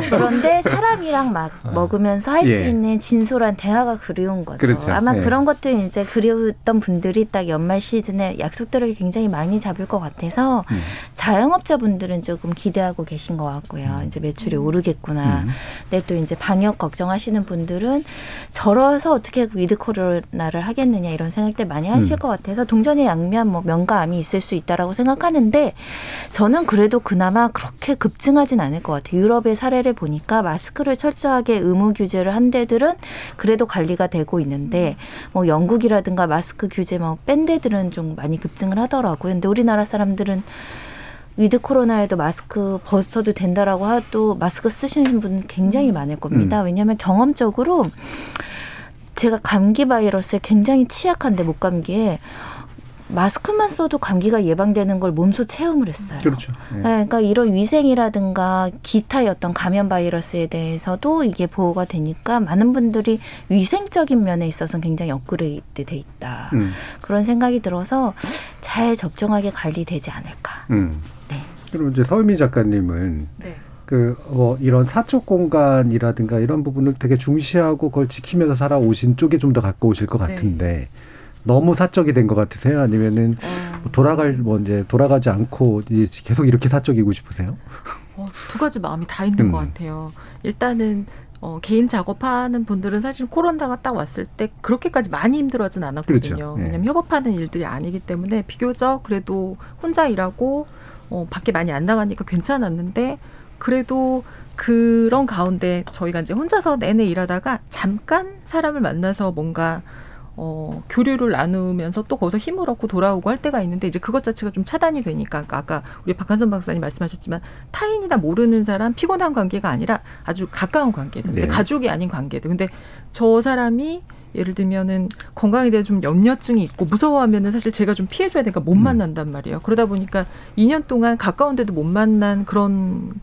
그런데 사람이랑 막 아. 먹으면서 할 수 예. 있는 진솔한 대화가 그리운 거죠. 그렇죠. 아마 예. 그런 것들 이제 그리웠던 분들이 딱 연말 시즌에 약속 들을 굉장히 많이 잡을 것 같아서 음. 자영업자분들은 조금 기대하고 계신 것 같고요. 음. 이제 매출이 오르겠구나. 음. 근데 또 이제 방역 걱정하시는 분들은 절어서 어떻게 위드 코로나를 하겠느냐 이런 생각들 많이 하실 음. 것 같아서 동전의 양면 뭐 명가암이 있을 수 있다라고 생각하는데 저는 그래도 그나마 그렇게 급증하진 않을 것 같아요. 유럽의 사례를 보니까 마스크를 철저하게 의무 규제를 한 데들은 그래도 관리가 되고 있는데 뭐 영국이라든가 마스크 규제 뭐 뺀 데들은 좀 많이 급증 하더라고요. 그런데 우리나라 사람들은 위드 코로나에도 마스크 벗어도 된다라고 하도 마스크 쓰시는 분 굉장히 많을 겁니다. 음. 왜냐하면 경험적으로 제가 감기 바이러스에 굉장히 취약한데 목감기에 마스크만 써도 감기가 예방되는 걸 몸소 체험을 했어요. 그렇죠. 네. 네, 그러니까 이런 위생이라든가 기타의 어떤 감염 바이러스에 대해서도 이게 보호가 되니까 많은 분들이 위생적인 면에 있어서는 굉장히 업그레이드 돼 있다. 음. 그런 생각이 들어서 잘 적정하게 관리되지 않을까. 음. 네. 그럼 이제 서유미 작가님은 네. 그 뭐 이런 사적 공간이라든가 이런 부분을 되게 중시하고 그걸 지키면서 살아오신 쪽에 좀 더 가까우실 것 같은데. 네. 너무 사적이 된 것 같으세요? 아니면은 어. 돌아갈 뭐 이제 돌아가지 않고 계속 이렇게 사적이고 싶으세요? 어, 두 가지 마음이 다 있는 음. 것 같아요. 일단은 어, 개인 작업하는 분들은 사실 코로나가 딱 왔을 때 그렇게까지 많이 힘들어하진 않았거든요. 그렇죠. 네. 왜냐하면 협업하는 일들이 아니기 때문에 비교적 그래도 혼자 일하고 어, 밖에 많이 안 나가니까 괜찮았는데 그래도 그런 가운데 저희가 이제 혼자서 내내 일하다가 잠깐 사람을 만나서 뭔가 어, 교류를 나누면서 또 거기서 힘을 얻고 돌아오고 할 때가 있는데 이제 그것 자체가 좀 차단이 되니까 그러니까 아까 우리 박한선 박사님 말씀하셨지만 타인이나 모르는 사람 피곤한 관계가 아니라 아주 가까운 관계들. 네. 가족이 아닌 관계들. 근데 저 사람이 예를 들면은 건강에 대해 좀 염려증이 있고 무서워하면은 사실 제가 좀 피해줘야 되니까 못 만난단 말이에요. 그러다 보니까 이 년 동안 가까운데도 못 만난 그런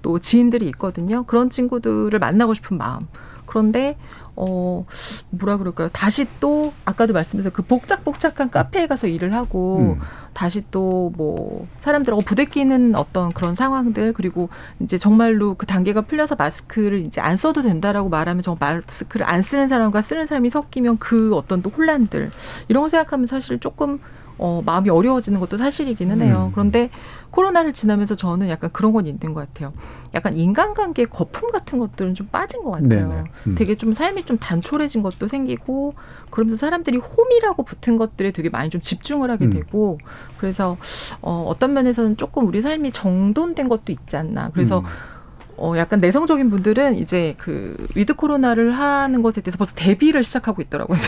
또 지인들이 있거든요. 그런 친구들을 만나고 싶은 마음. 그런데 어 뭐라 그럴까요? 다시 또 아까도 말씀드렸던 그 복작복작한 카페에 가서 일을 하고 음. 다시 또 뭐 사람들하고 부대끼는 어떤 그런 상황들 그리고 이제 정말로 그 단계가 풀려서 마스크를 이제 안 써도 된다라고 말하면 정말 마스크를 안 쓰는 사람과 쓰는 사람이 섞이면 그 어떤 또 혼란들 이런 거 생각하면 사실 조금 어, 마음이 어려워지는 것도 사실이기는 음. 해요. 그런데 코로나를 지나면서 저는 약간 그런 건 있는 것 같아요. 약간 인간관계의 거품 같은 것들은 좀 빠진 것 같아요. 음. 되게 좀 삶이 좀 단촐해진 것도 생기고 그러면서 사람들이 홈이라고 붙은 것들에 되게 많이 좀 집중을 하게 음. 되고 그래서 어, 어떤 면에서는 조금 우리 삶이 정돈된 것도 있지 않나. 그래서 음. 어, 약간 내성적인 분들은 이제 그 위드 코로나를 하는 것에 대해서 벌써 대비를 시작하고 있더라고요.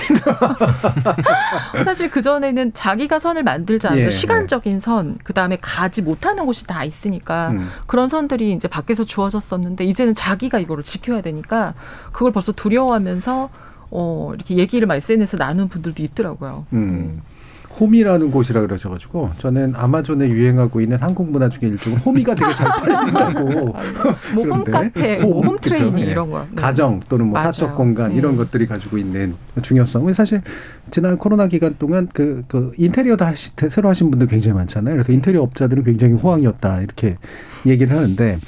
사실 그전에는 자기가 선을 만들지 않는 예, 시간적인 예. 선, 그다음에 가지 못하는 곳이 다 있으니까 음. 그런 선들이 이제 밖에서 주어졌었는데 이제는 자기가 이거를 지켜야 되니까 그걸 벌써 두려워하면서 어, 이렇게 얘기를 막 에스엔에스에서 나눈 분들도 있더라고요. 음. 음. 호미라는 곳이라 그러셔가지고 저는 아마존에 유행하고 있는 한국 문화 중에 일종은 호미가 되게 잘 팔린다고. 뭐 홈카페, 홈, 뭐 홈트레이닝 그렇죠? 이런 거. 네. 가정 또는 뭐 맞아요. 사적 공간 네. 이런 것들이 가지고 있는 중요성. 사실 지난 코로나 기간 동안 그, 그 인테리어 다 하시, 새로 하신 분들 굉장히 많잖아요. 그래서 인테리어 업자들은 굉장히 호황이었다 이렇게 얘기를 하는데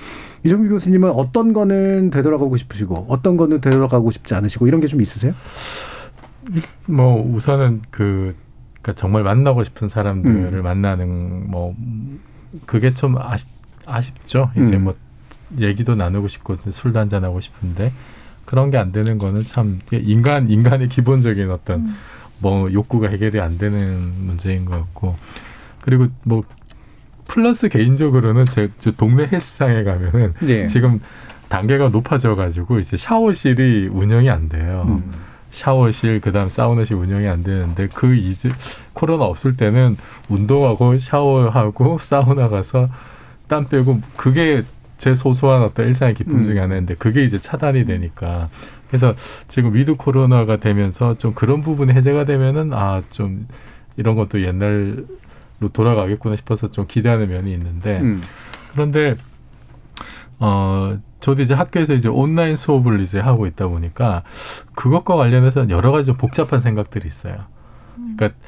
이종필 교수님은 어떤 거는 되돌아가고 싶으시고 어떤 거는 되돌아가고 싶지 않으시고 이런 게 좀 있으세요? 뭐 우선은 그 그러니까 정말 만나고 싶은 사람들을 음. 만나는 뭐 그게 좀 아쉽, 아쉽죠. 이제 음. 뭐 얘기도 나누고 싶고 술도 한잔 하고 싶은데 그런 게 안 되는 거는 참 인간 인간의 기본적인 어떤 음. 뭐 욕구가 해결이 안 되는 문제인 것 같고 그리고 뭐 플러스 개인적으로는 제, 제 동네 헬스장에 가면은 네. 지금 단계가 높아져가지고 이제 샤워실이 운영이 안 돼요. 음. 샤워실, 그다음 사우나실 운영이 안 되는데 그 이제 코로나 없을 때는 운동하고 샤워하고 사우나 가서 땀 빼고 그게 제 소소한 어떤 일상의 기쁨 중에 하나인데 그게 이제 차단이 되니까 그래서 지금 위드 코로나가 되면서 좀 그런 부분이 해제가 되면은 아 좀 이런 것도 옛날로 돌아가겠구나 싶어서 좀 기대하는 면이 있는데 음. 그런데 어. 저도 이제 학교에서 이제 온라인 수업을 이제 하고 있다 보니까 그것과 관련해서 여러 가지 복잡한 생각들이 있어요. 그러니까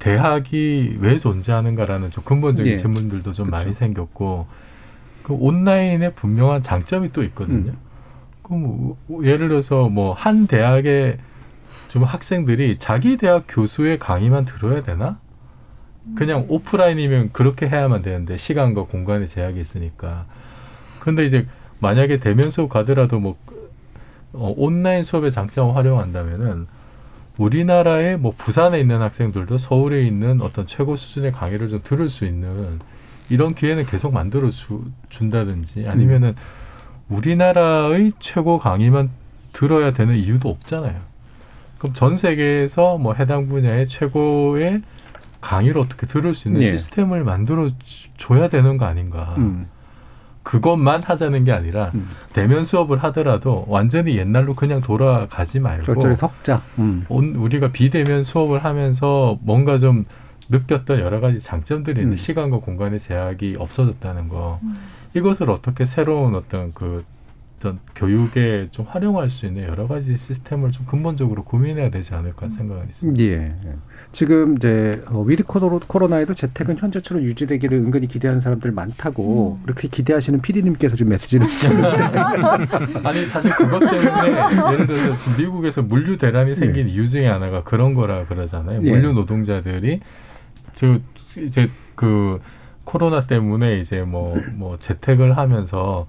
대학이 왜 존재하는가라는 좀 근본적인 예. 질문들도 좀 그쵸. 많이 생겼고 그 온라인에 분명한 장점이 또 있거든요. 음. 그럼 예를 들어서 뭐 한 대학의 좀 학생들이 자기 대학 교수의 강의만 들어야 되나? 그냥 오프라인이면 그렇게 해야만 되는데 시간과 공간의 제약이 있으니까. 근데 이제 만약에 대면 수업 가더라도 뭐 어, 온라인 수업의 장점을 활용한다면은 우리나라의 뭐 부산에 있는 학생들도 서울에 있는 어떤 최고 수준의 강의를 좀 들을 수 있는 이런 기회는 계속 만들어 주, 준다든지 아니면은 우리나라의 최고 강의만 들어야 되는 이유도 없잖아요. 그럼 전 세계에서 뭐 해당 분야의 최고의 강의를 어떻게 들을 수 있는 네. 시스템을 만들어 줘야 되는 거 아닌가. 음. 그것만 하자는 게 아니라 음. 대면 수업을 하더라도 완전히 옛날로 그냥 돌아가지 말고 그렇죠. 석자. 음. 온, 우리가 비대면 수업을 하면서 뭔가 좀 느꼈던 여러 가지 장점들이 있는 음. 시간과 공간의 제약이 없어졌다는 거. 음. 이것을 어떻게 새로운 어떤 그 어떤 교육에 좀 활용할 수 있는 여러 가지 시스템을 좀 근본적으로 고민해야 되지 않을까 생각은 있습니다. 예. 지금 이제 위드 코로나에도 재택은 현재처럼 유지되기를 은근히 기대하는 사람들 많다고 음. 그렇게 기대하시는 피디님께서 지금 메시지를 주셨는데 아니 사실 그것 때문에 예를 들어서 지금 미국에서 물류 대란이 생긴 예. 이유 중에 하나가 그런 거라 그러잖아요. 예. 물류 노동자들이 저 이제 그 코로나 때문에 이제 뭐 뭐 재택을 하면서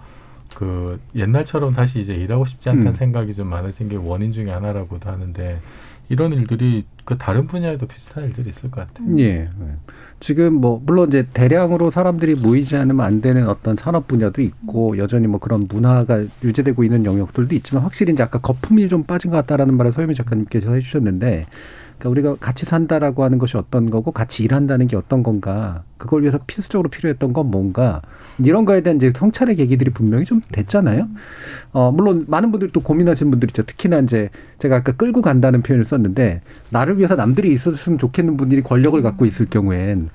그 옛날처럼 다시 이제 일하고 싶지 않다는 음. 생각이 좀 많아진 게 원인 중에 하나라고도 하는데 이런 일들이 그 다른 분야에도 비슷한 일들이 있을 것 같아요. 예. 지금 뭐 물론 이제 대량으로 사람들이 모이지 않으면 안 되는 어떤 산업 분야도 있고 여전히 뭐 그런 문화가 유지되고 있는 영역들도 있지만 확실히 이제 아까 거품이 좀 빠진 것 같다라는 말을 서유미 작가님께서 해주셨는데 그러니까 우리가 같이 산다라고 하는 것이 어떤 거고 같이 일한다는 게 어떤 건가 그걸 위해서 필수적으로 필요했던 건 뭔가 이런 거에 대한 이제 성찰의 계기들이 분명히 좀 됐잖아요. 어, 물론 많은 분들이 또 고민하시는 분들이 있죠. 특히나 이제 제가 아까 끌고 간다는 표현을 썼는데 나를 위해서 남들이 있었으면 좋겠는 분들이 권력을 갖고 있을 경우엔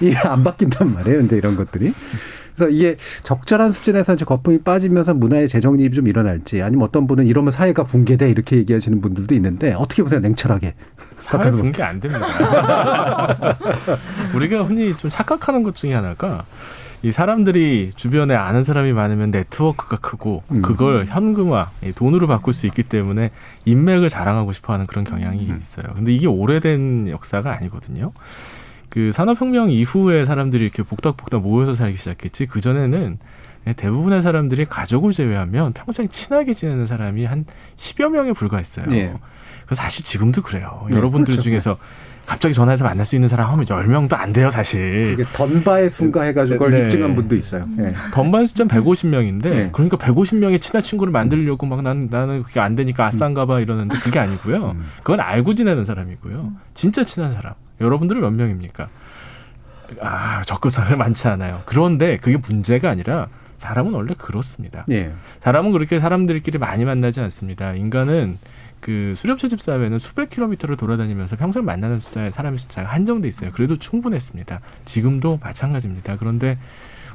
이게 안 바뀐단 말이에요. 이제 이런 것들이. 그래서 이게 적절한 수준에서 이제 거품이 빠지면서 문화의 재정립이 좀 일어날지 아니면 어떤 분은 이러면 사회가 붕괴돼 이렇게 얘기하시는 분들도 있는데 어떻게 보세요 냉철하게. 사회 붕괴 안 됩니다. 우리가 흔히 좀 착각하는 것 중에 하나가 이 사람들이 주변에 아는 사람이 많으면 네트워크가 크고 음. 그걸 현금화, 돈으로 바꿀 수 있기 때문에 인맥을 자랑하고 싶어하는 그런 경향이 음. 있어요. 근데 이게 오래된 역사가 아니거든요. 그 산업혁명 이후에 사람들이 이렇게 복닥복닥 모여서 살기 시작했지 그전에는 대부분의 사람들이 가족을 제외하면 평생 친하게 지내는 사람이 한 십여 명에 불과했어요. 예. 그래서 사실 지금도 그래요. 예, 여러분들 그렇죠. 중에서 갑자기 전화해서 만날 수 있는 사람 하면 열 명도 안 돼요. 사실. 이게 던바의 수인가 해가지고 그걸 네. 입증한 분도 있어요. 네. 던바의 숫자는 백오십 명인데 네. 그러니까 백오십 명의 친한 친구를 만들려고 막 난, 나는 그게 안 되니까 아싼가 봐 이러는데 그게 아니고요. 그건 알고 지내는 사람이고요. 진짜 친한 사람. 여러분들은 몇 명입니까? 아, 적극적으로 많지 않아요. 그런데 그게 문제가 아니라 사람은 원래 그렇습니다. 네. 사람은 그렇게 사람들끼리 많이 만나지 않습니다. 인간은 그 수렵 채집사회는 수백 킬로미터를 돌아다니면서 평생 만나는 숫자의 사람의 숫자가 한정돼 있어요. 그래도 충분했습니다. 지금도 마찬가지입니다. 그런데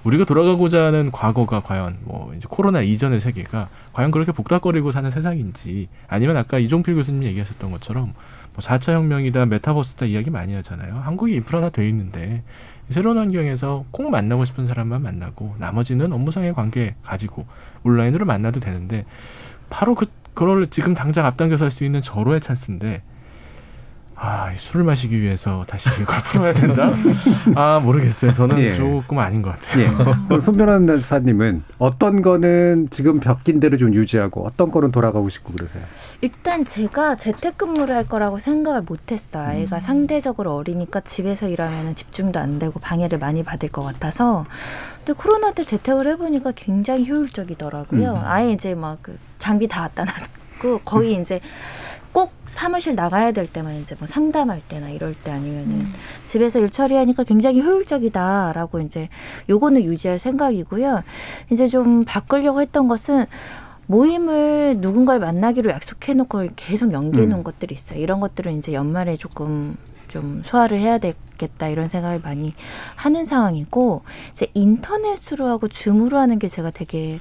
우리가 돌아가고자 하는 과거가 과연 뭐 이제 코로나 이전의 세계가 과연 그렇게 복닥거리고 사는 세상인지, 아니면 아까 이종필 교수님이 얘기하셨던 것처럼 뭐 사 차 혁명이다, 메타버스다 이야기 많이 하잖아요. 한국이 인프라 다 돼 있는데 새로운 환경에서 꼭 만나고 싶은 사람만 만나고 나머지는 업무상의 관계 가지고 온라인으로 만나도 되는데, 바로 그 그걸 지금 당장 앞당겨서 할 수 있는 절호의 찬스인데, 아, 술을 마시기 위해서 다시 이걸 풀어야 된다? 아, 모르겠어요. 저는 예. 조금 아닌 것 같아요. 예. 그럼 손 변호사님은 어떤 거는 지금 벽긴 대로 좀 유지하고 어떤 거는 돌아가고 싶고 그러세요? 일단 제가 재택근무를 할 거라고 생각을 못했어요. 아이가 음. 상대적으로 어리니까 집에서 일하면 집중도 안 되고 방해를 많이 받을 것 같아서. 근데 코로나 때 재택을 해보니까 굉장히 효율적이더라고요. 음. 아예 이제 막 그 장비 다 갖다 놨고 거의 이제 꼭 사무실 나가야 될 때만 이제 뭐 상담할 때나 이럴 때 아니면은 음. 집에서 일 처리하니까 굉장히 효율적이다라고 이제 요거는 유지할 생각이고요. 이제 좀 바꾸려고 했던 것은 모임을 누군가를 만나기로 약속해놓고 계속 연기해놓은 음. 것들이 있어요. 이런 것들은 이제 연말에 조금 좀 소화를 해야 되겠다 이런 생각을 많이 하는 상황이고, 이제 인터넷으로 하고 줌으로 하는 게 제가 되게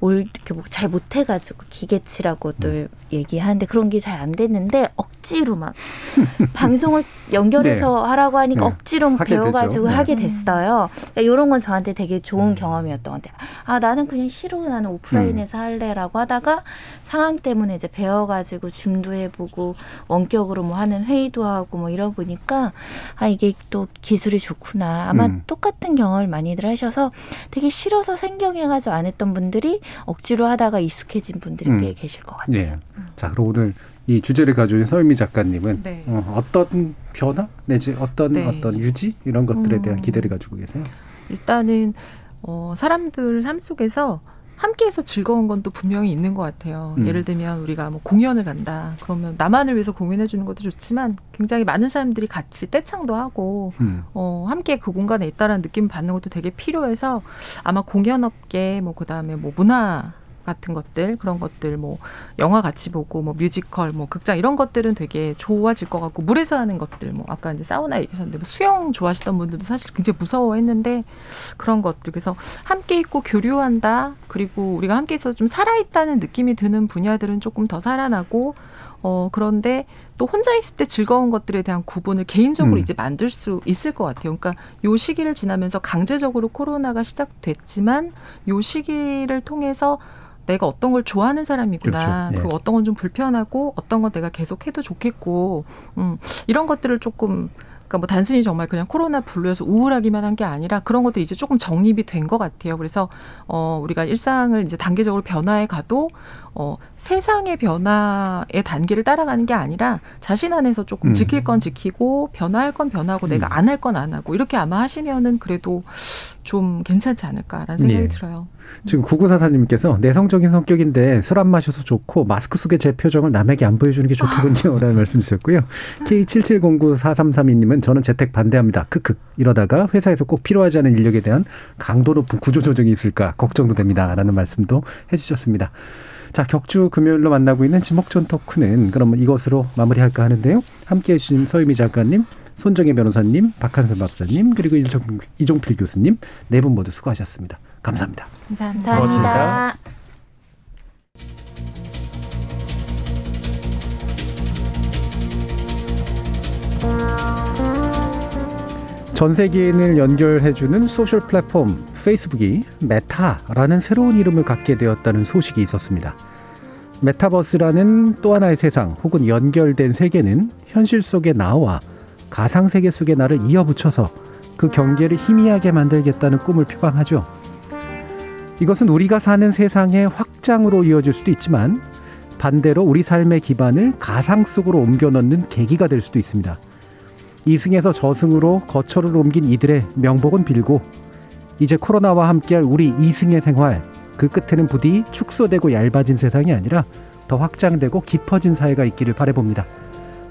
올, 이렇게 뭐 잘 못해가지고 기계치라고 또 얘기하는데 그런 게 잘 안 됐는데 억지로 막 방송을 연결해서 네. 하라고 하니까 네. 억지로 하게 배워가지고 네. 하게 됐어요. 그러니까 이런 건 저한테 되게 좋은 음. 경험이었던 것 같아요. 아, 나는 그냥 싫어, 나는 오프라인에서 음. 할래라고 하다가 상황 때문에 이제 배워가지고 줌도 해보고 원격으로 뭐 하는 회의도 하고 뭐 이런 보니까 아, 이게 또 기술이 좋구나. 아마 음. 똑같은 경험을 많이들 하셔서 되게 싫어서 생경해가지고 안 했던 분들이 억지로 하다가 익숙해진 분들이 음. 꽤 계실 것 같아요. 네. 음. 자, 그럼 오늘 이 주제를 가져온 서유미 작가님은 네. 어, 어떤 변화 내지 어떤 네. 어떤 유지 이런 것들에 음. 대한 기대를 가지고 계세요? 일단은 어, 사람들 삶 속에서 함께해서 즐거운 건 또 분명히 있는 것 같아요. 음. 예를 들면 우리가 뭐 공연을 간다. 그러면 나만을 위해서 공연해 주는 것도 좋지만 굉장히 많은 사람들이 같이 떼창도 하고 음. 어, 함께 그 공간에 있다라는 느낌 받는 것도 되게 필요해서 아마 공연업계 뭐 그다음에 뭐 문화 같은 것들, 그런 것들, 뭐 영화 같이 보고, 뭐 뮤지컬, 뭐 극장 이런 것들은 되게 좋아질 것 같고, 물에서 하는 것들, 뭐 아까 이제 사우나 얘기하셨는데 뭐 수영 좋아하시던 분들도 사실 굉장히 무서워했는데 그런 것들. 그래서 함께 있고 교류한다. 그리고 우리가 함께해서 좀 살아있다는 느낌이 드는 분야들은 조금 더 살아나고, 어 그런데 또 혼자 있을 때 즐거운 것들에 대한 구분을 개인적으로 음. 이제 만들 수 있을 것 같아요. 그러니까 요 시기를 지나면서 강제적으로 코로나가 시작됐지만 요 시기를 통해서 내가 어떤 걸 좋아하는 사람이구나. 그렇죠. 네. 그리고 어떤 건 좀 불편하고 어떤 건 내가 계속 해도 좋겠고 음, 이런 것들을 조금, 그러니까 뭐 단순히 정말 그냥 코로나 블루여서 우울하기만 한 게 아니라 그런 것들이 이제 조금 정립이 된 것 같아요. 그래서 어, 우리가 일상을 이제 단계적으로 변화해 가도 어, 세상의 변화의 단계를 따라가는 게 아니라 자신 안에서 조금 음. 지킬 건 지키고 변화할 건 변화하고 음. 내가 안 할 건 안 하고 이렇게 아마 하시면은 그래도 좀 괜찮지 않을까라는 생각이 예. 들어요. 지금 구구사사님께서 내성적인 성격인데 술 안 마셔서 좋고 마스크 속의 제 표정을 남에게 안 보여주는 게 좋더군요. 라는 말씀 주셨고요. 케이 칠칠공구사삼삼이님은 저는 재택 반대합니다. 크크. 이러다가 회사에서 꼭 필요하지 않은 인력에 대한 강도 높은 구조조정이 있을까 걱정도 됩니다. 라는 말씀도 해주셨습니다. 자, 격주 금요일로 만나고 있는 지목전 토크는 그러면 이것으로 마무리할까 하는데요. 함께해 주신 서유미 작가님, 손정희 변호사님, 박한선 박사님, 그리고 이종필 교수님 네 분 모두 수고하셨습니다. 감사합니다. 감사합니다. 고맙습니다. 전 세계인을 연결해주는 소셜 플랫폼 페이스북이 메타라는 새로운 이름을 갖게 되었다는 소식이 있었습니다. 메타버스라는 또 하나의 세상 혹은 연결된 세계는 현실 속에 나와 가상세계 속의 나를 이어붙여서 그 경계를 희미하게 만들겠다는 꿈을 표방하죠. 이것은 우리가 사는 세상의 확장으로 이어질 수도 있지만 반대로 우리 삶의 기반을 가상 속으로 옮겨넣는 계기가 될 수도 있습니다. 이승에서 저승으로 거처를 옮긴 이들의 명복은 빌고 이제 코로나와 함께할 우리 이승의 생활, 그 끝에는 부디 축소되고 얇아진 세상이 아니라 더 확장되고 깊어진 사회가 있기를 바라봅니다.